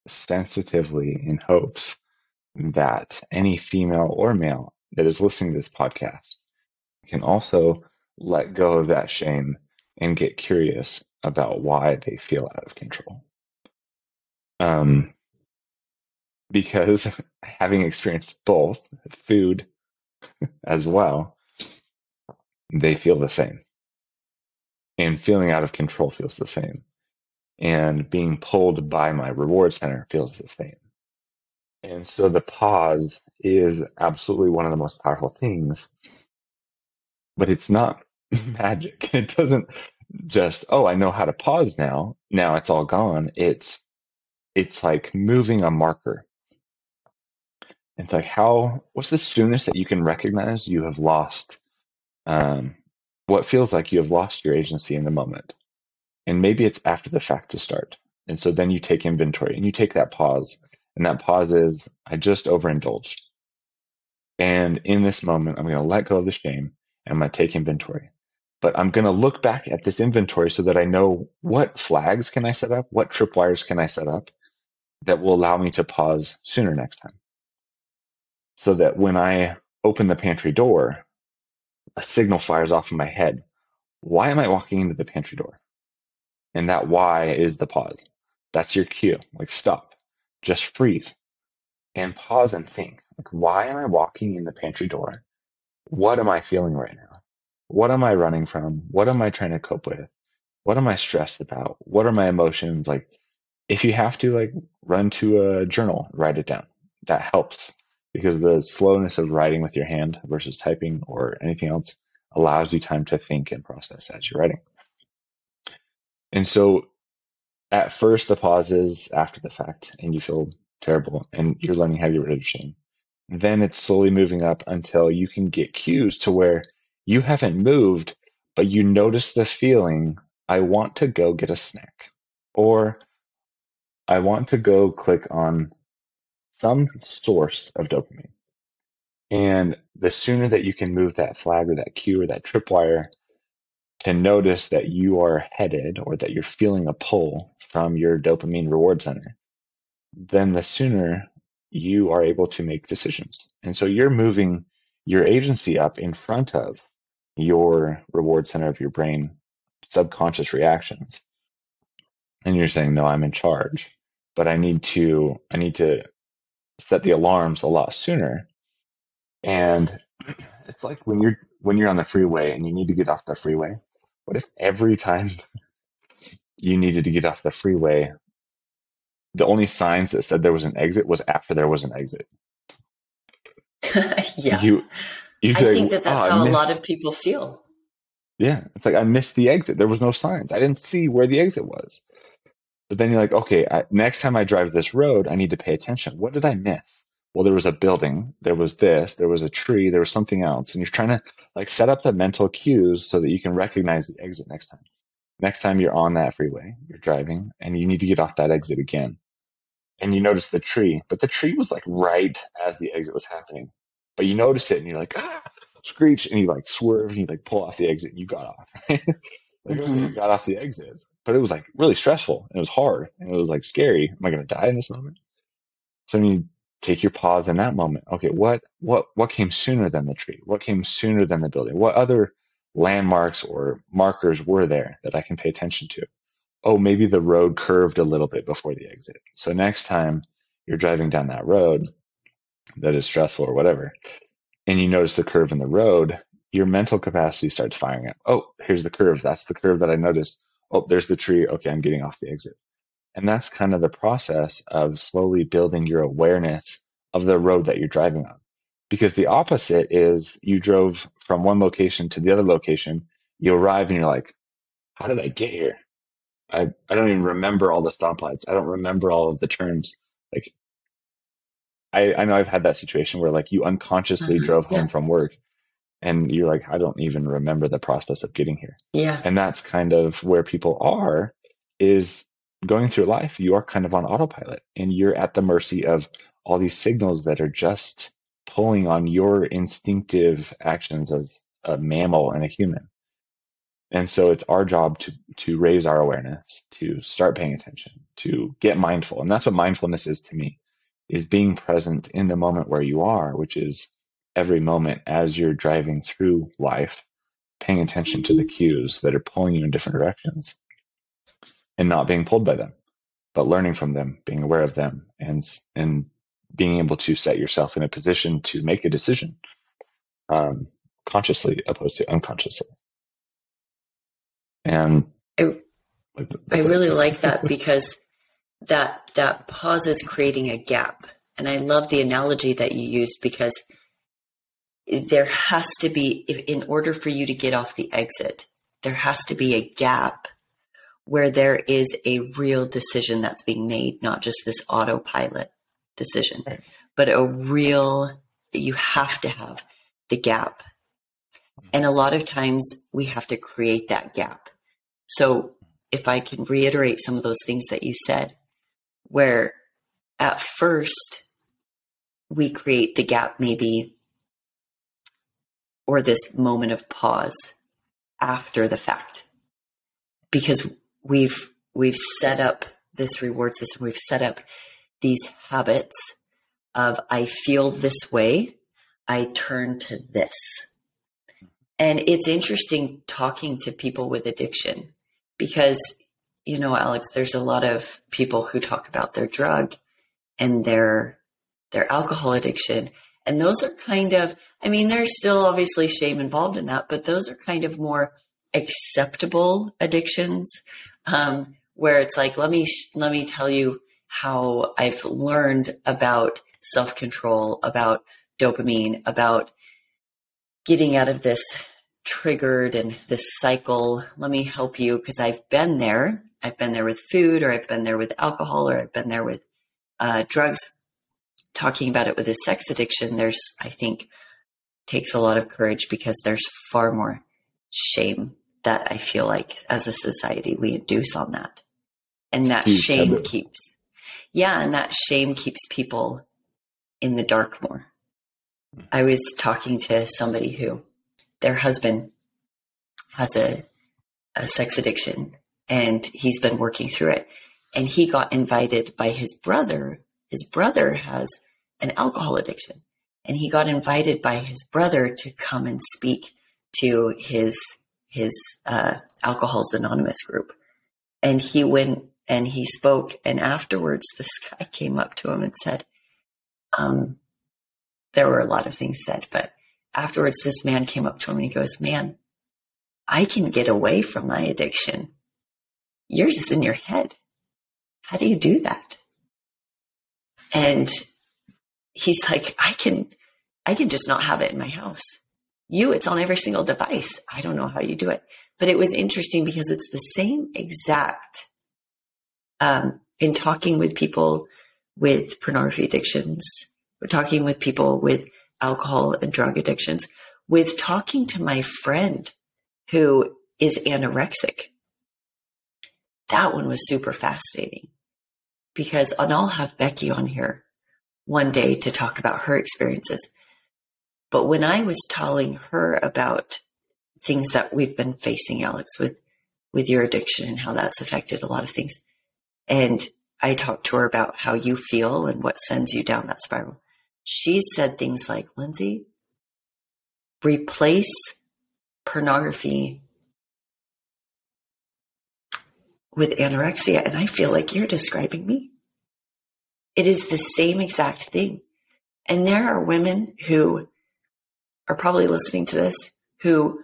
sensitively in hopes that any female or male that is listening to this podcast can also let go of that shame and get curious about why they feel out of control. Um, because having experienced both food as well, they feel the same. And feeling out of control feels the same. And being pulled by my reward center feels the same. And so the pause is absolutely one of the most powerful things, but it's not magic. It doesn't just, oh, I know how to pause now. Now it's all gone. It's, it's like moving a marker. It's like, how, what's the soonest that you can recognize you have lost, um, what feels like you have lost your agency in the moment? And maybe it's after the fact to start. And so then you take inventory and you take that pause. And that pause is, I just overindulged. And in this moment, I'm going to let go of the shame and I'm going to take inventory. But I'm going to look back at this inventory so that I know what flags can I set up, what tripwires can I set up that will allow me to pause sooner next time. So that when I open the pantry door, a signal fires off in my head. Why am I walking into the pantry door? And that why is the pause. That's your cue. Like, stop, just freeze and pause and think. Like, why am I walking in the pantry door? What am I feeling right now? What am I running from? What am I trying to cope with? What am I stressed about? What are my emotions? Like, if you have to, like, run to a journal, write it down. That helps, because the slowness of writing with your hand versus typing or anything else allows you time to think and process as you're writing. And so at first the pause is after the fact and you feel terrible and you're learning how to get rid of shame. Then it's slowly moving up until you can get cues to where you haven't moved, but you notice the feeling, I want to go get a snack, or I want to go click on some source of dopamine. And the sooner that you can move that flag or that cue or that tripwire to notice that you are headed or that you're feeling a pull from your dopamine reward center, then the sooner you are able to make decisions. And so you're moving your agency up in front of your reward center of your brain, subconscious reactions. And you're saying, no, I'm in charge, but I need to, I need to set the alarms a lot sooner. And it's like when you're, when you're on the freeway and you need to get off the freeway. What if every time you needed to get off the freeway, the only signs that said there was an exit was after there was an exit? yeah. You, I like, think that that's oh, how a lot of people feel. Yeah. It's like, I missed the exit. There was no signs. I didn't see where the exit was. But then you're like, okay, I, next time I drive this road, I need to pay attention. What did I miss? Well, there was a building, there was this, there was a tree, there was something else. And you're trying to like set up the mental cues so that you can recognize the exit next time. Next time you're on that freeway, you're driving, and you need to get off that exit again. And you notice the tree, but the tree was like right as the exit was happening. But you notice it and you're like, ah, screech, and you like swerve and you like pull off the exit and you got off. Right? Like, mm-hmm. You got off the exit, but it was like really stressful and it was hard and it was like scary. Am I going to die in this moment? So then you take your pause in that moment. Okay, what, what, what came sooner than the tree? What came sooner than the building? What other landmarks or markers were there that I can pay attention to? Oh, maybe the road curved a little bit before the exit. So next time you're driving down that road that is stressful or whatever, and you notice the curve in the road, your mental capacity starts firing up. Oh, here's the curve. That's the curve that I noticed. Oh, there's the tree. Okay, I'm getting off the exit. And that's kind of the process of slowly building your awareness of the road that you're driving on. Because the opposite is you drove from one location to the other location, you arrive and you're like, how did I get here? I, I don't even remember all the stoplights. I don't remember all of the turns. Like, I, I know I've had that situation where like you unconsciously mm-hmm. drove home yeah. from work and you're like, I don't even remember the process of getting here. Yeah. And that's kind of where people are, is going through life. You are kind of on autopilot and you're at the mercy of all these signals that are just pulling on your instinctive actions as a mammal and a human. And so it's our job to to raise our awareness, to start paying attention, to get mindful. And that's what mindfulness is to me, is being present in the moment where you are, which is every moment as you're driving through life, paying attention to the cues that are pulling you in different directions and not being pulled by them, but learning from them, being aware of them, and and being able to set yourself in a position to make a decision um, consciously opposed to unconsciously. And I, I really like that, because that that pause is creating a gap. And I love the analogy that you used, because there has to be, if, in order for you to get off the exit, there has to be a gap where there is a real decision that's being made, not just this autopilot decision, right. But a real, you have to have the gap. And a lot of times we have to create that gap. So if I can reiterate some of those things that you said, where at first we create the gap maybe, or this moment of pause after the fact, because we've, we've set up this reward system. We've set up these habits of, I feel this way, I turn to this. And it's interesting talking to people with addiction, because, you know, Alex, there's a lot of people who talk about their drug and their, their alcohol addiction. And those are kind of, I mean, there's still obviously shame involved in that, but those are kind of more acceptable addictions, um, where it's like, let me, let me tell you how I've learned about self-control, about dopamine, about getting out of this triggered and this cycle. Let me help you, because I've been there. I've been there with food, or I've been there with alcohol, or I've been there with uh, drugs. Talking about it with a sex addiction, there's, I think, takes a lot of courage, because there's far more shame that I feel like as a society we induce on that. And that Huge shame habit. keeps, yeah, and that shame keeps people in the dark more. I was talking to somebody who their husband has a, a sex addiction, and he's been working through it, and he got invited by his brother. His brother has an alcohol addiction, and he got invited by his brother to come and speak to his, his, uh, Alcoholics Anonymous group. And he went and he spoke. And afterwards, this guy came up to him and said, um, there were a lot of things said, but afterwards this man came up to him and he goes, man, I can get away from my addiction. You're just in your head. How do you do that? And he's like, I can, I can just not have it in my house. You, it's on every single device. I don't know how you do it. But it was interesting, because it's the same exact um, in talking with people with pornography addictions, we're talking with people with alcohol and drug addictions, with talking to my friend who is anorexic. That one was super fascinating because, and I'll have Becky on here one day to talk about her experiences. But when I was telling her about things that we've been facing, Alex, with, with your addiction and how that's affected a lot of things. And I talked to her about how you feel and what sends you down that spiral. She said things like, Lindsay, replace pornography with anorexia. And I feel like you're describing me. It is the same exact thing. And there are women who are probably listening to this who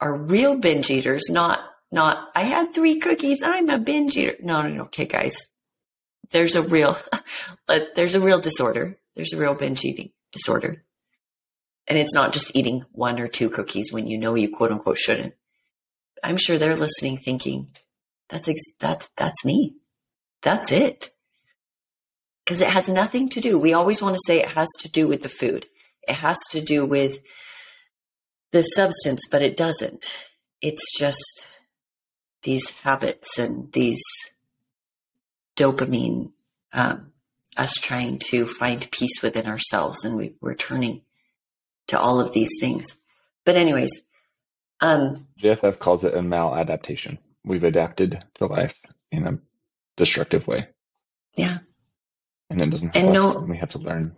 are real binge eaters, not, not, I had three cookies, I'm a binge eater. No, no, no. Okay, guys, there's a real, there's a real disorder. There's a real binge eating disorder. And it's not just eating one or two cookies when you know you quote unquote shouldn't. I'm sure they're listening thinking, that's, ex- that's, that's me. That's it. Because it has nothing to do. We always want to say it has to do with the food. It has to do with the substance, but it doesn't. It's just these habits and these dopamine, um, us trying to find peace within ourselves. And we, we're turning to all of these things. But anyways. Um, J F F calls it a maladaptation. We've adapted to life in a destructive way. Yeah. And it doesn't help us, and we have to learn.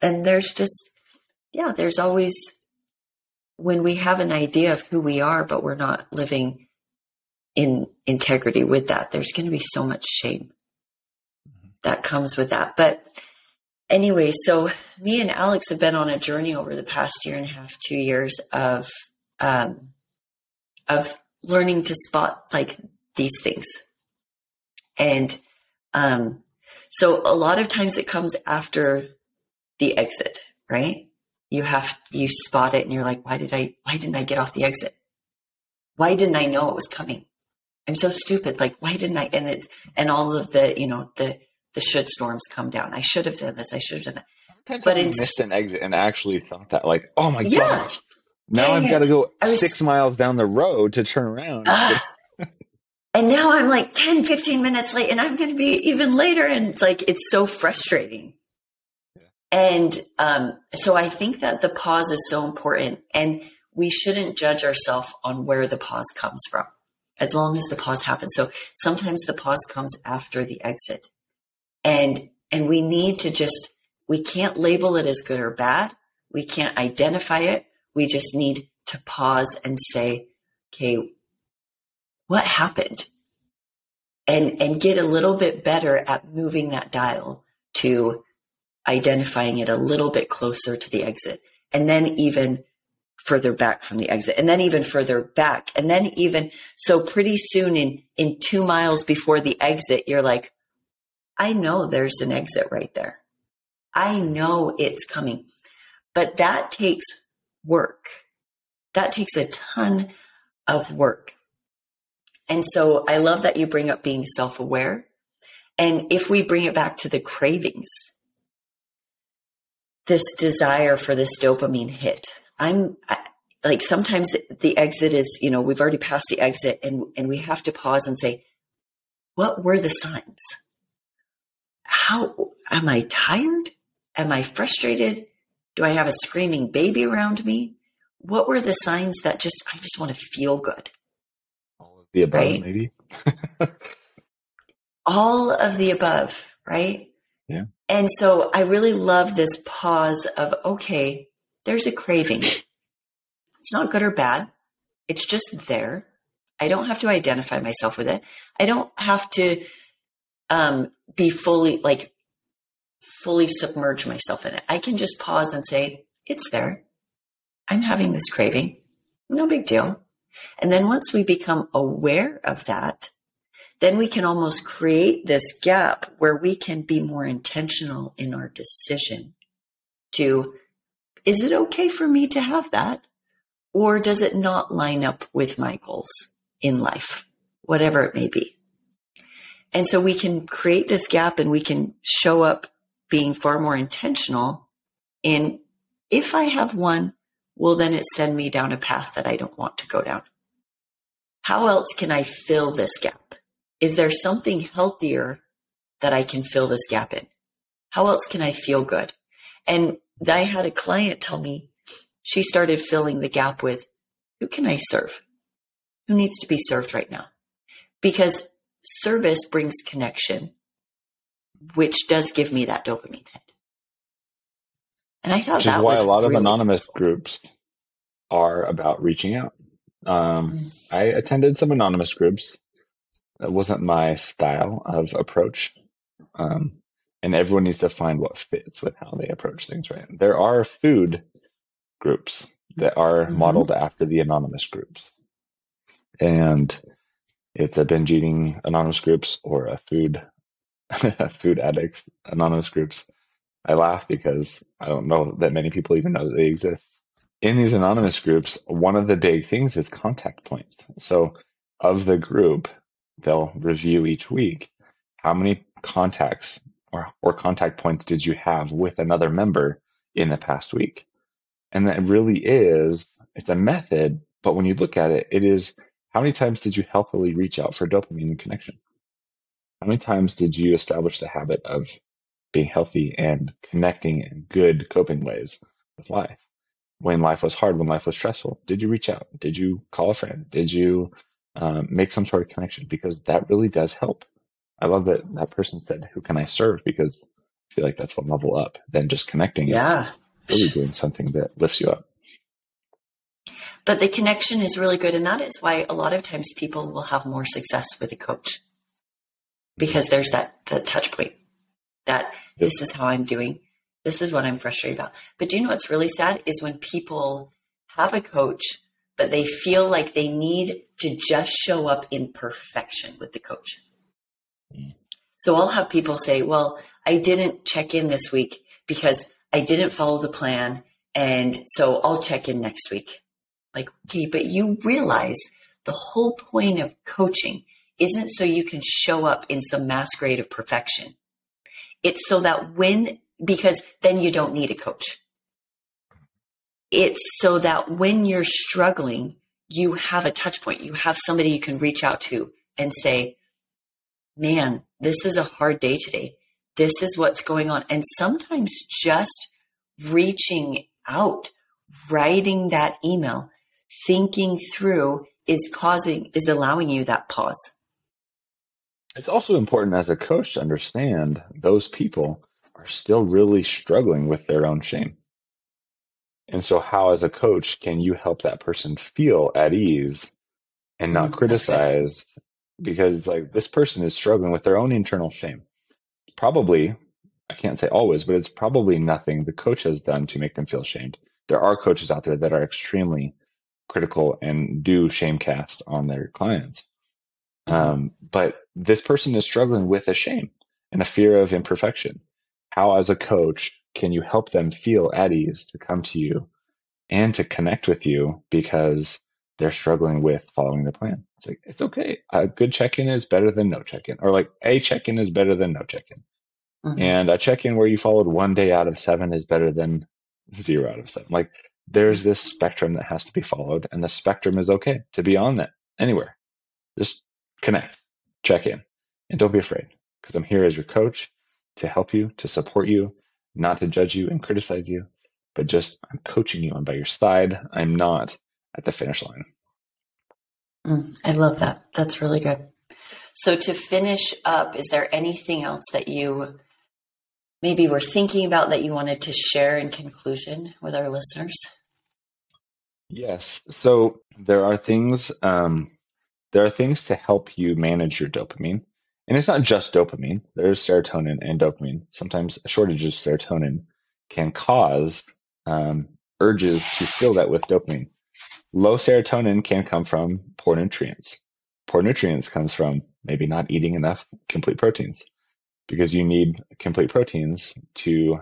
And there's just, yeah, there's always, when we have an idea of who we are, but we're not living in integrity with that, there's going to be so much shame that comes with that. But anyway, so me and Alex have been on a journey over the past year and a half, two years of, um, of learning to spot like these things. And, um, so a lot of times it comes after the exit, right? You have, you spot it and you're like, why did I, why didn't I get off the exit? Why didn't I know it was coming? I'm so stupid. Like, why didn't I? And it, and all of the, you know, the, the should storms come down. I should have done this. I should have done that. Sometimes but I missed an exit and actually thought that like, oh my yeah, gosh, now I've got to go was, six miles down the road to turn around. Uh, and now I'm like ten, fifteen minutes late and I'm going to be even later. And it's like, it's so frustrating. Yeah. And um, so I think that the pause is so important and we shouldn't judge ourselves on where the pause comes from as long as the pause happens. So sometimes the pause comes after the exit. And, and we need to just, we can't label it as good or bad. We can't identify it. We just need to pause and say, okay, what happened? And, and get a little bit better at moving that dial to identifying it a little bit closer to the exit and then even further back from the exit and then even further back. And then even, so pretty soon in, in two miles before the exit, you're like, I know there's an exit right there. I know it's coming, but that takes work. That takes a ton of work. And so I love that you bring up being self-aware. And if we bring it back to the cravings, this desire for this dopamine hit, I'm I, like, sometimes the exit is, you know, we've already passed the exit and, and we have to pause and say, what were the signs? How am I tired? Am I frustrated? Do I have a screaming baby around me? What were the signs that just, I just want to feel good? All of the above, right? Maybe. All of the above, right? Yeah. And so I really love this pause of, okay, there's a craving. It's not good or bad. It's just there. I don't have to identify myself with it. I don't have to, um, be fully like fully submerge myself in it. I can just pause and say, it's there. I'm having this craving. No big deal. And then once we become aware of that, then we can almost create this gap where we can be more intentional in our decision to, is it okay for me to have that? Or does it not line up with my goals in life? Whatever it may be. And so we can create this gap and we can show up being far more intentional. And if I have one, well, then it send me down a path that I don't want to go down. How else can I fill this gap? Is there something healthier that I can fill this gap in? How else can I feel good? And I had a client tell me, she started filling the gap with, who can I serve? Who needs to be served right now? Because service brings connection, which does give me that dopamine hit. And I thought which that is why was a lot really of anonymous cool. groups are about reaching out. Um, mm-hmm. I attended some anonymous groups. That wasn't my style of approach. Um, and everyone needs to find what fits with how they approach things, right? There are food groups that are mm-hmm. modeled after the anonymous groups. And it's a binge eating anonymous groups or a food food addicts anonymous groups. I laugh because I don't know that many people even know that they exist. In these anonymous groups, one of the big things is contact points. So of the group, they'll review each week how many contacts or, or contact points did you have with another member in the past week. And that really is, it's a method, but when you look at it, it is how many times did you healthily reach out for dopamine and connection? How many times did you establish the habit of being healthy and connecting in good coping ways with life? When life was hard, when life was stressful, did you reach out? Did you call a friend? Did you um, make some sort of connection? Because that really does help. I love that that person said, who can I serve? Because I feel like that's one level up than just connecting. Yeah. It's really doing something that lifts you up. But the connection is really good. And that is why a lot of times people will have more success with a coach, because there's that, that touch point that this is how I'm doing. This is what I'm frustrated about. But do you know what's really sad is when people have a coach, but they feel like they need to just show up in perfection with the coach. So I'll have people say, well, I didn't check in this week because I didn't follow the plan. And so I'll check in next week. Like, okay, but you realize the whole point of coaching isn't so you can show up in some masquerade of perfection. It's so that when, because then you don't need a coach. It's so that when you're struggling, you have a touch point. You have somebody you can reach out to and say, man, this is a hard day today. This is what's going on. And sometimes just reaching out, writing that email, thinking through is causing, is allowing you that pause. It's also important as a coach to understand those people are still really struggling with their own shame. And so how as a coach can you help that person feel at ease and not criticize? Because it's like this person is struggling with their own internal shame. Probably, I can't say always, but it's probably nothing the coach has done to make them feel shamed. There are coaches out there that are extremely critical and do shame casts on their clients. Um, but this person is struggling with a shame and a fear of imperfection. How, as a coach, can you help them feel at ease to come to you and to connect with you because they're struggling with following the plan? It's like, it's okay. A good check-in is better than no check-in, or like a check-in is better than no check-in. Mm-hmm. And a check-in where you followed one day out of seven is better than zero out of seven. Like there's this spectrum that has to be followed, and the spectrum is okay to be on that anywhere. Just connect, check in, and don't be afraid, because I'm here as your coach to help you, to support you, not to judge you and criticize you, but just I'm coaching you. I'm by your side. I'm not at the finish line. Mm, I love that. That's really good. So to finish up, is there anything else that you maybe were thinking about that you wanted to share in conclusion with our listeners? Yes. So there are things, um, there are things to help you manage your dopamine. And it's not just dopamine. There's serotonin and dopamine. Sometimes a shortage of serotonin can cause um, urges to fill that with dopamine. Low serotonin can come from poor nutrients. Poor nutrients comes from maybe not eating enough complete proteins, because you need complete proteins to,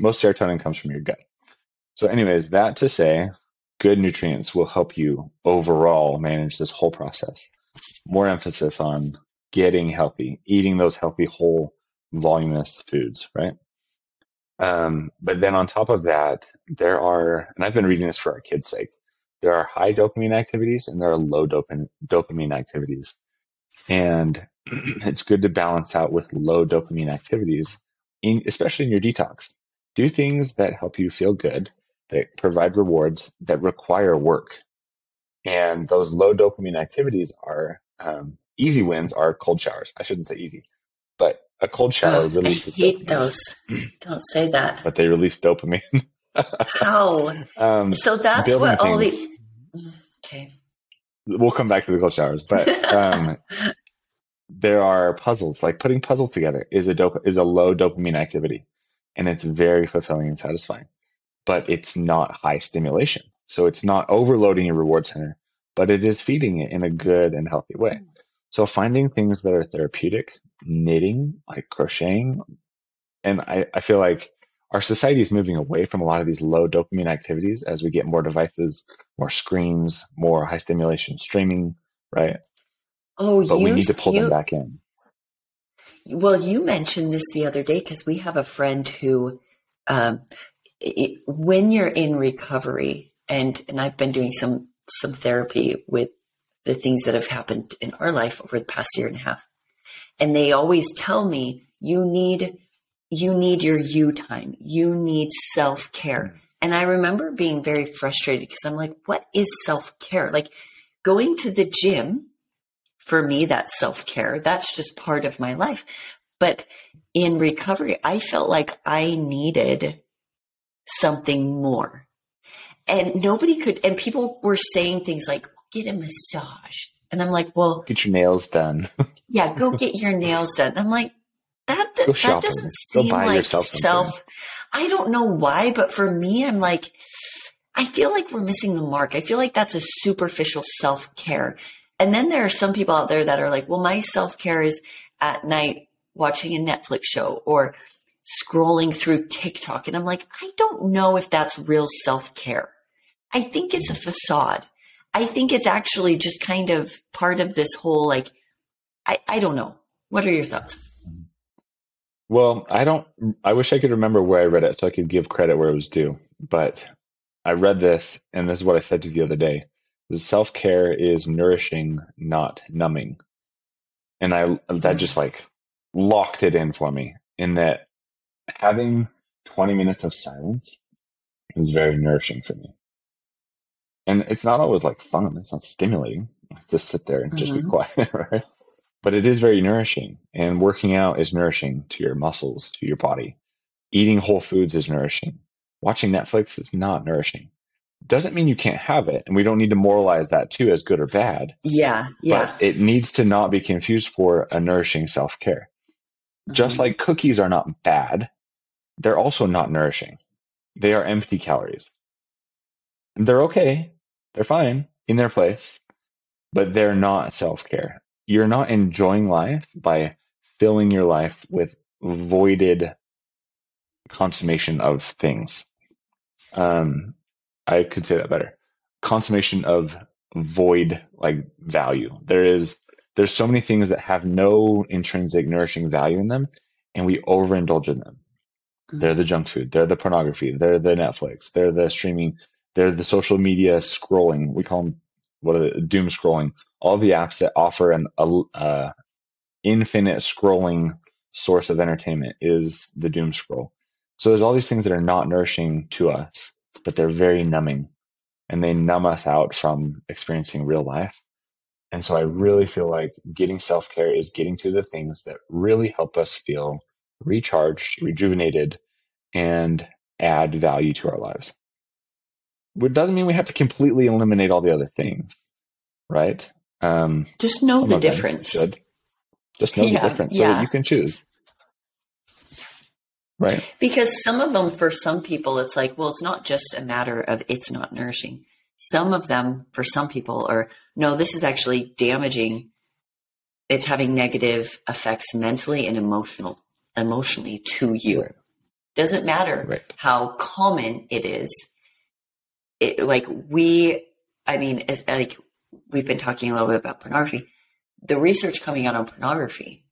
most serotonin comes from your gut. So anyways, that to say, good nutrients will help you overall manage this whole process. More emphasis on getting healthy, eating those healthy, whole, voluminous foods, right? Um, but then on top of that, there are, and I've been reading this for our kids' sake, there are high dopamine activities and there are low dopamine dopamine activities. And it's good to balance out with low dopamine activities, in, especially in your detox. Do things that help you feel good, that provide rewards, that require work. And those low dopamine activities are, um, easy wins are cold showers. I shouldn't say easy, but a cold shower oh, releases I hate dopamine. Those. Don't say that. But they release dopamine. How? Um, so that's what all the... Okay. We'll come back to the cold showers, but um, there are puzzles. Like putting puzzles together is a dop- is a low dopamine activity, and it's very fulfilling and satisfying. But it's not high stimulation, so it's not overloading your reward center, but it is feeding it in a good and healthy way. So finding things that are therapeutic, knitting, like crocheting, and I, I feel like our society is moving away from a lot of these low dopamine activities as we get more devices, more screens, more high stimulation streaming, right? Oh, but you, we need to pull you, them back in. Well, you mentioned this the other day because we have a friend who, um, it, when you're in recovery, and and I've been doing some some therapy with the things that have happened in our life over the past year and a half, and they always tell me you need. You need your you time. You need self-care. And I remember being very frustrated because I'm like, what is self-care? Like going to the gym, for me, that's self-care. That's just part of my life. But in recovery, I felt like I needed something more. And nobody could, and people were saying things like, get a massage. And I'm like, well. Get your nails done. Yeah, go get your nails done. And I'm like, That that, that doesn't seem like self. I don't know why, but for me, I'm like, I feel like we're missing the mark. I feel like that's a superficial self-care. And then there are some people out there that are like, well, my self-care is at night watching a Netflix show or scrolling through TikTok. And I'm like, I don't know if that's real self-care. I think it's a facade. I think it's actually just kind of part of this whole, like, I, I don't know. What are your thoughts? Well, I don't, I wish I could remember where I read it so I could give credit where it was due, but I read this and this is what I said to you the other day. Self-care is nourishing, not numbing. And I, that just like locked it in for me in that having twenty minutes of silence is very nourishing for me. And it's not always like fun. It's not stimulating. Just sit there and mm-hmm. just be quiet, right? But it is very nourishing, and working out is nourishing to your muscles, to your body. Eating whole foods is nourishing. Watching Netflix is not nourishing. Doesn't mean you can't have it, and we don't need to moralize that too as good or bad. Yeah, yeah. But it needs to not be confused for a nourishing self-care. Mm-hmm. Just like cookies are not bad, they're also not nourishing. They are empty calories. They're okay. They're fine in their place, but they're not self-care. You're not enjoying life by filling your life with voided consummation of things. Um, I could say that better. Consummation of void, like value. There is, there's so many things that have no intrinsic nourishing value in them, and we overindulge in them. Mm-hmm. They're the junk food. They're the pornography. They're the Netflix. They're the streaming. They're the social media scrolling. We call them what are the, doom scrolling. All the apps that offer an uh, infinite scrolling source of entertainment is the doom scroll. So there's all these things that are not nourishing to us, but they're very numbing, and they numb us out from experiencing real life. And so I really feel like getting self-care is getting to the things that really help us feel recharged, rejuvenated, and add value to our lives. Which doesn't mean we have to completely eliminate all the other things, right? Um, just know the difference. Just know yeah, the difference so yeah. that you can choose. Right. Because some of them, for some people, it's like, well, it's not just a matter of it's not nourishing. Some of them, for some people, are, no, this is actually damaging. It's having negative effects mentally and emotional, emotionally to you. Right. Doesn't matter right. how common it is. It, like we, I mean, it's, like, we've been talking a little bit about pornography. the research coming out on pornography,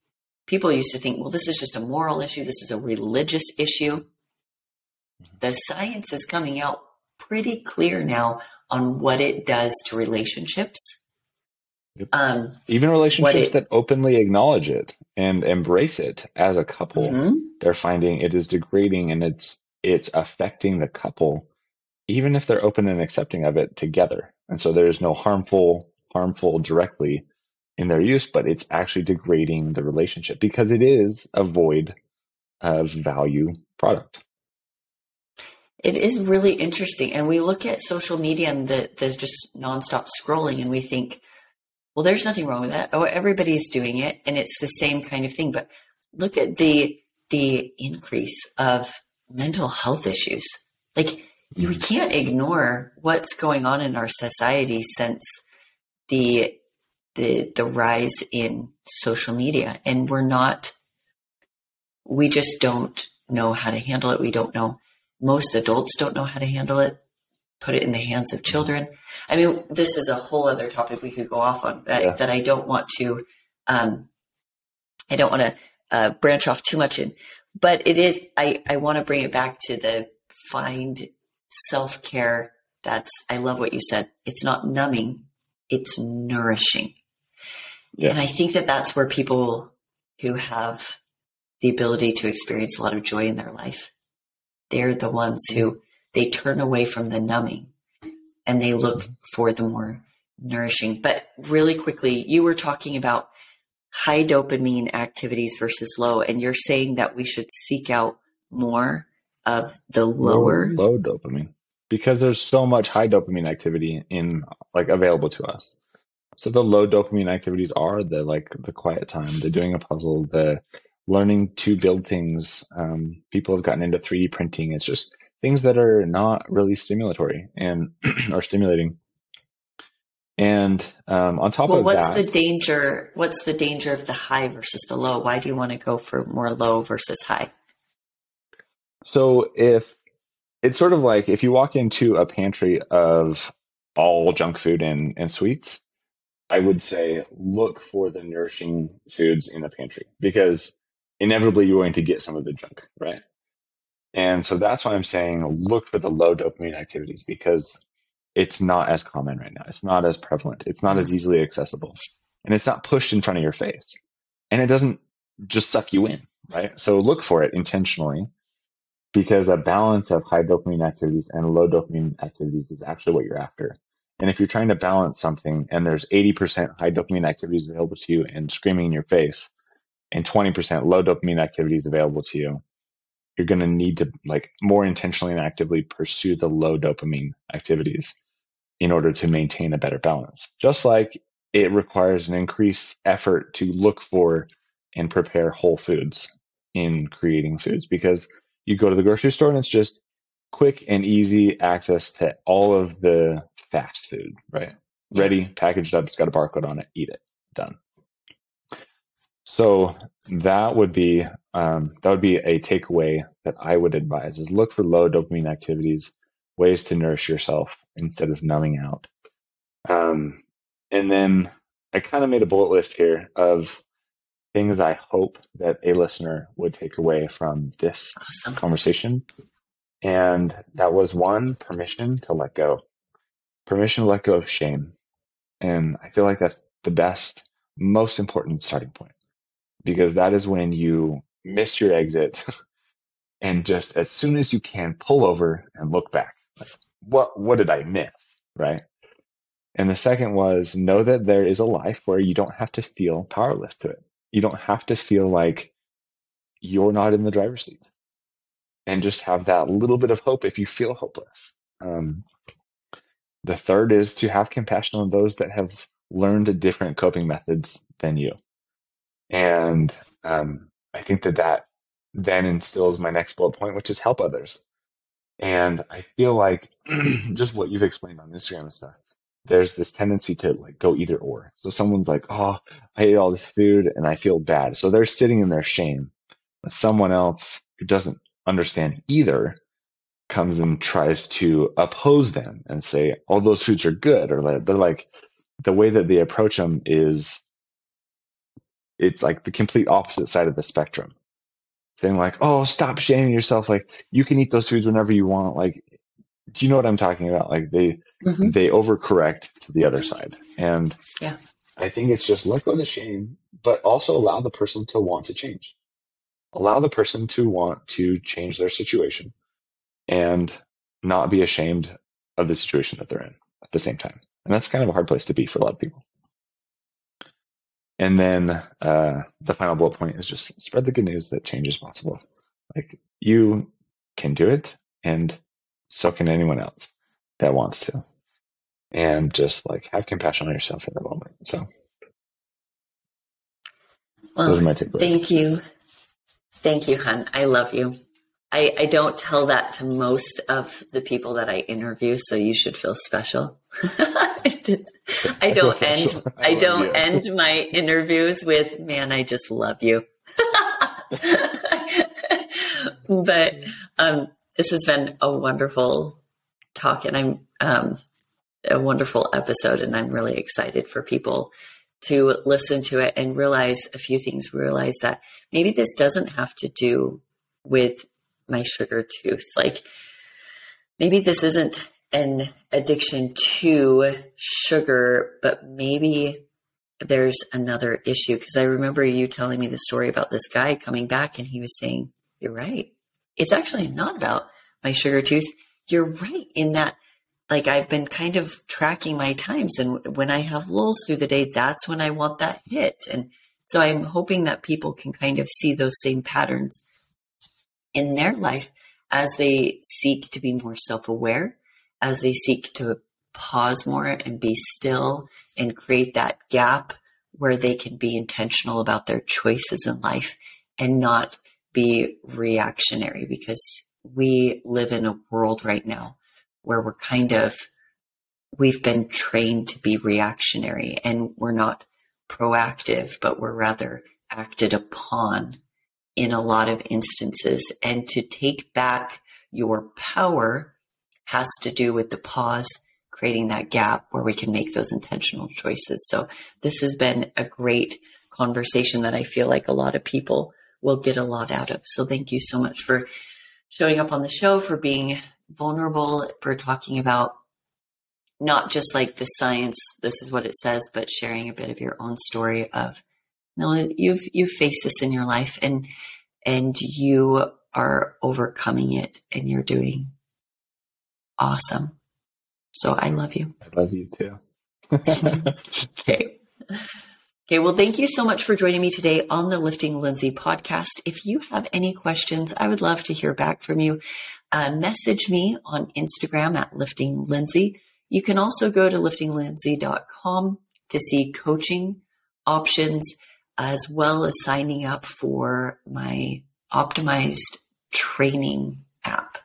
people used to think, well, this is just a moral issue. This is a religious issue. The science is coming out pretty clear now on what it does to relationships. Yep. Um, Even relationships it, that openly acknowledge it and embrace it as a couple, mm-hmm. they're finding it is degrading and it's it's affecting the couple, even if they're open and accepting of it together. And so there's no harmful, harmful directly in their use, but it's actually degrading the relationship because it is a void of value product. It is really interesting. And we look at social media and the, the just nonstop scrolling and we think, well, there's nothing wrong with that. Oh, everybody's doing it. And it's the same kind of thing. But look at the the increase of mental health issues. Like, mm-hmm. we can't ignore what's going on in our society since the, the, the rise in social media. And we're not, we just don't know how to handle it. We don't know. Most adults don't know how to handle it. Put it in the hands of children. I mean, this is a whole other topic we could go off on that, yeah. that I don't want to, um, I don't want to uh, branch off too much in, but it is, I, I want to bring it back to the find self-care. That's, I love what you said. It's not numbing, it's nourishing. Yeah. And I think that that's where people who have the ability to experience a lot of joy in their life, they're the ones who they turn away from the numbing and they look for the more nourishing. But really quickly, you were talking about high dopamine activities versus low, and you're saying that we should seek out more of the lower low, low dopamine because there's so much high dopamine activity in like available to us. So the low dopamine activities are the like the quiet time, the doing a puzzle, the learning to build things. Um, people have gotten into three D printing. It's just things that are not really stimulatory and are stimulating. And um, on top well, of what's that, what's the danger? What's the danger of the high versus the low? Why do you want to go for more low versus high? So if it's sort of like if you walk into a pantry of all junk food and, and sweets, I would say look for the nourishing foods in the pantry because inevitably you're going to get some of the junk, right? And so that's why I'm saying look for the low dopamine activities because it's not as common right now. It's not as prevalent. It's not as easily accessible. And it's not pushed in front of your face. And it doesn't just suck you in, right? So look for it intentionally because a balance of high dopamine activities and low dopamine activities is actually what you're after. And if you're trying to balance something and there's eighty percent high dopamine activities available to you and screaming in your face and twenty percent low dopamine activities available to you, you're going to need to like more intentionally and actively pursue the low dopamine activities in order to maintain a better balance. Just like it requires an increased effort to look for and prepare whole foods in creating foods because you go to the grocery store and it's just quick and easy access to all of the fast food, right? Ready, packaged up, it's got a barcode on it, eat it, done. So that would be um, that would be a takeaway that I would advise is look for low dopamine activities, ways to nourish yourself instead of numbing out. Um, and then I kind of made a bullet list here of things I hope that a listener would take away from this awesome. conversation. And that was one, permission to let go. Permission to let go of shame. And I feel like that's the best, most important starting point. Because that is when you miss your exit and just as soon as you can pull over and look back. Like, what what did I miss, right? And the second was know that there is a life where you don't have to feel powerless to it. You don't have to feel like you're not in the driver's seat. And just have that little bit of hope if you feel hopeless. Um, the third is to have compassion on those that have learned different coping methods than you. And um, I think that that then instills my next bullet point, which is help others. And I feel like just what you've explained on Instagram and stuff, there's this tendency to like go either or. So someone's like, oh, I ate all this food and I feel bad. So they're sitting in their shame. But someone else who doesn't understand either comes and tries to oppose them and say, all those foods are good. Or they're like, the way that they approach them is it's like the complete opposite side of the spectrum. Saying like, oh, stop shaming yourself. Like, you can eat those foods whenever you want. Like, do you know what I'm talking about? Like they, mm-hmm. they overcorrect to the other side. And yeah. I think it's just let go of the shame, but also allow the person to want to change. Allow the person to want to change their situation and not be ashamed of the situation that they're in at the same time. And that's kind of a hard place to be for a lot of people. And then uh, the final bullet point is just spread the good news that change is possible. Like, you can do it, and so can anyone else that wants to. And just like have compassion on yourself in the moment. So well, those are my takeaways. Thank you. Thank you, hon. I love you. I, I don't tell that to most of the people that I interview, so you should feel special. I, just, I don't I end I, I don't you. end my interviews with, man, I just love you. But um, this has been a wonderful talk, and I'm um, a wonderful episode, and I'm really excited for people to listen to it and realize a few things. Realize that maybe this doesn't have to do with my sugar tooth. Like, maybe this isn't an addiction to sugar, but maybe there's another issue. Because I remember you telling me the story about this guy coming back, and he was saying, you're right. It's actually not about my sugar tooth. You're right in that, like, I've been kind of tracking my times, and when I have lulls through the day, that's when I want that hit. And so I'm hoping that people can kind of see those same patterns in their life as they seek to be more self-aware, as they seek to pause more and be still and create that gap where they can be intentional about their choices in life and not be reactionary, because we live in a world right now where we're kind of, we've been trained to be reactionary, and we're not proactive, but we're rather acted upon in a lot of instances. And to take back your power has to do with the pause, creating that gap where we can make those intentional choices. So this has been a great conversation that I feel like a lot of people will get a lot out of. So thank you so much for showing up on the show, for being vulnerable, for talking about not just like the science, this is what it says, but sharing a bit of your own story of, no, you've, you've faced this in your life, and, and you are overcoming it, and you're doing awesome. So I love you. I love you too. Okay. Okay. Well, thank you so much for joining me today on the Lifting Lindsay podcast. If you have any questions, I would love to hear back from you. Uh, message me on Instagram at Lifting Lindsay. You can also go to lifting lindsay dot com to see coaching options, as well as signing up for my optimized training app.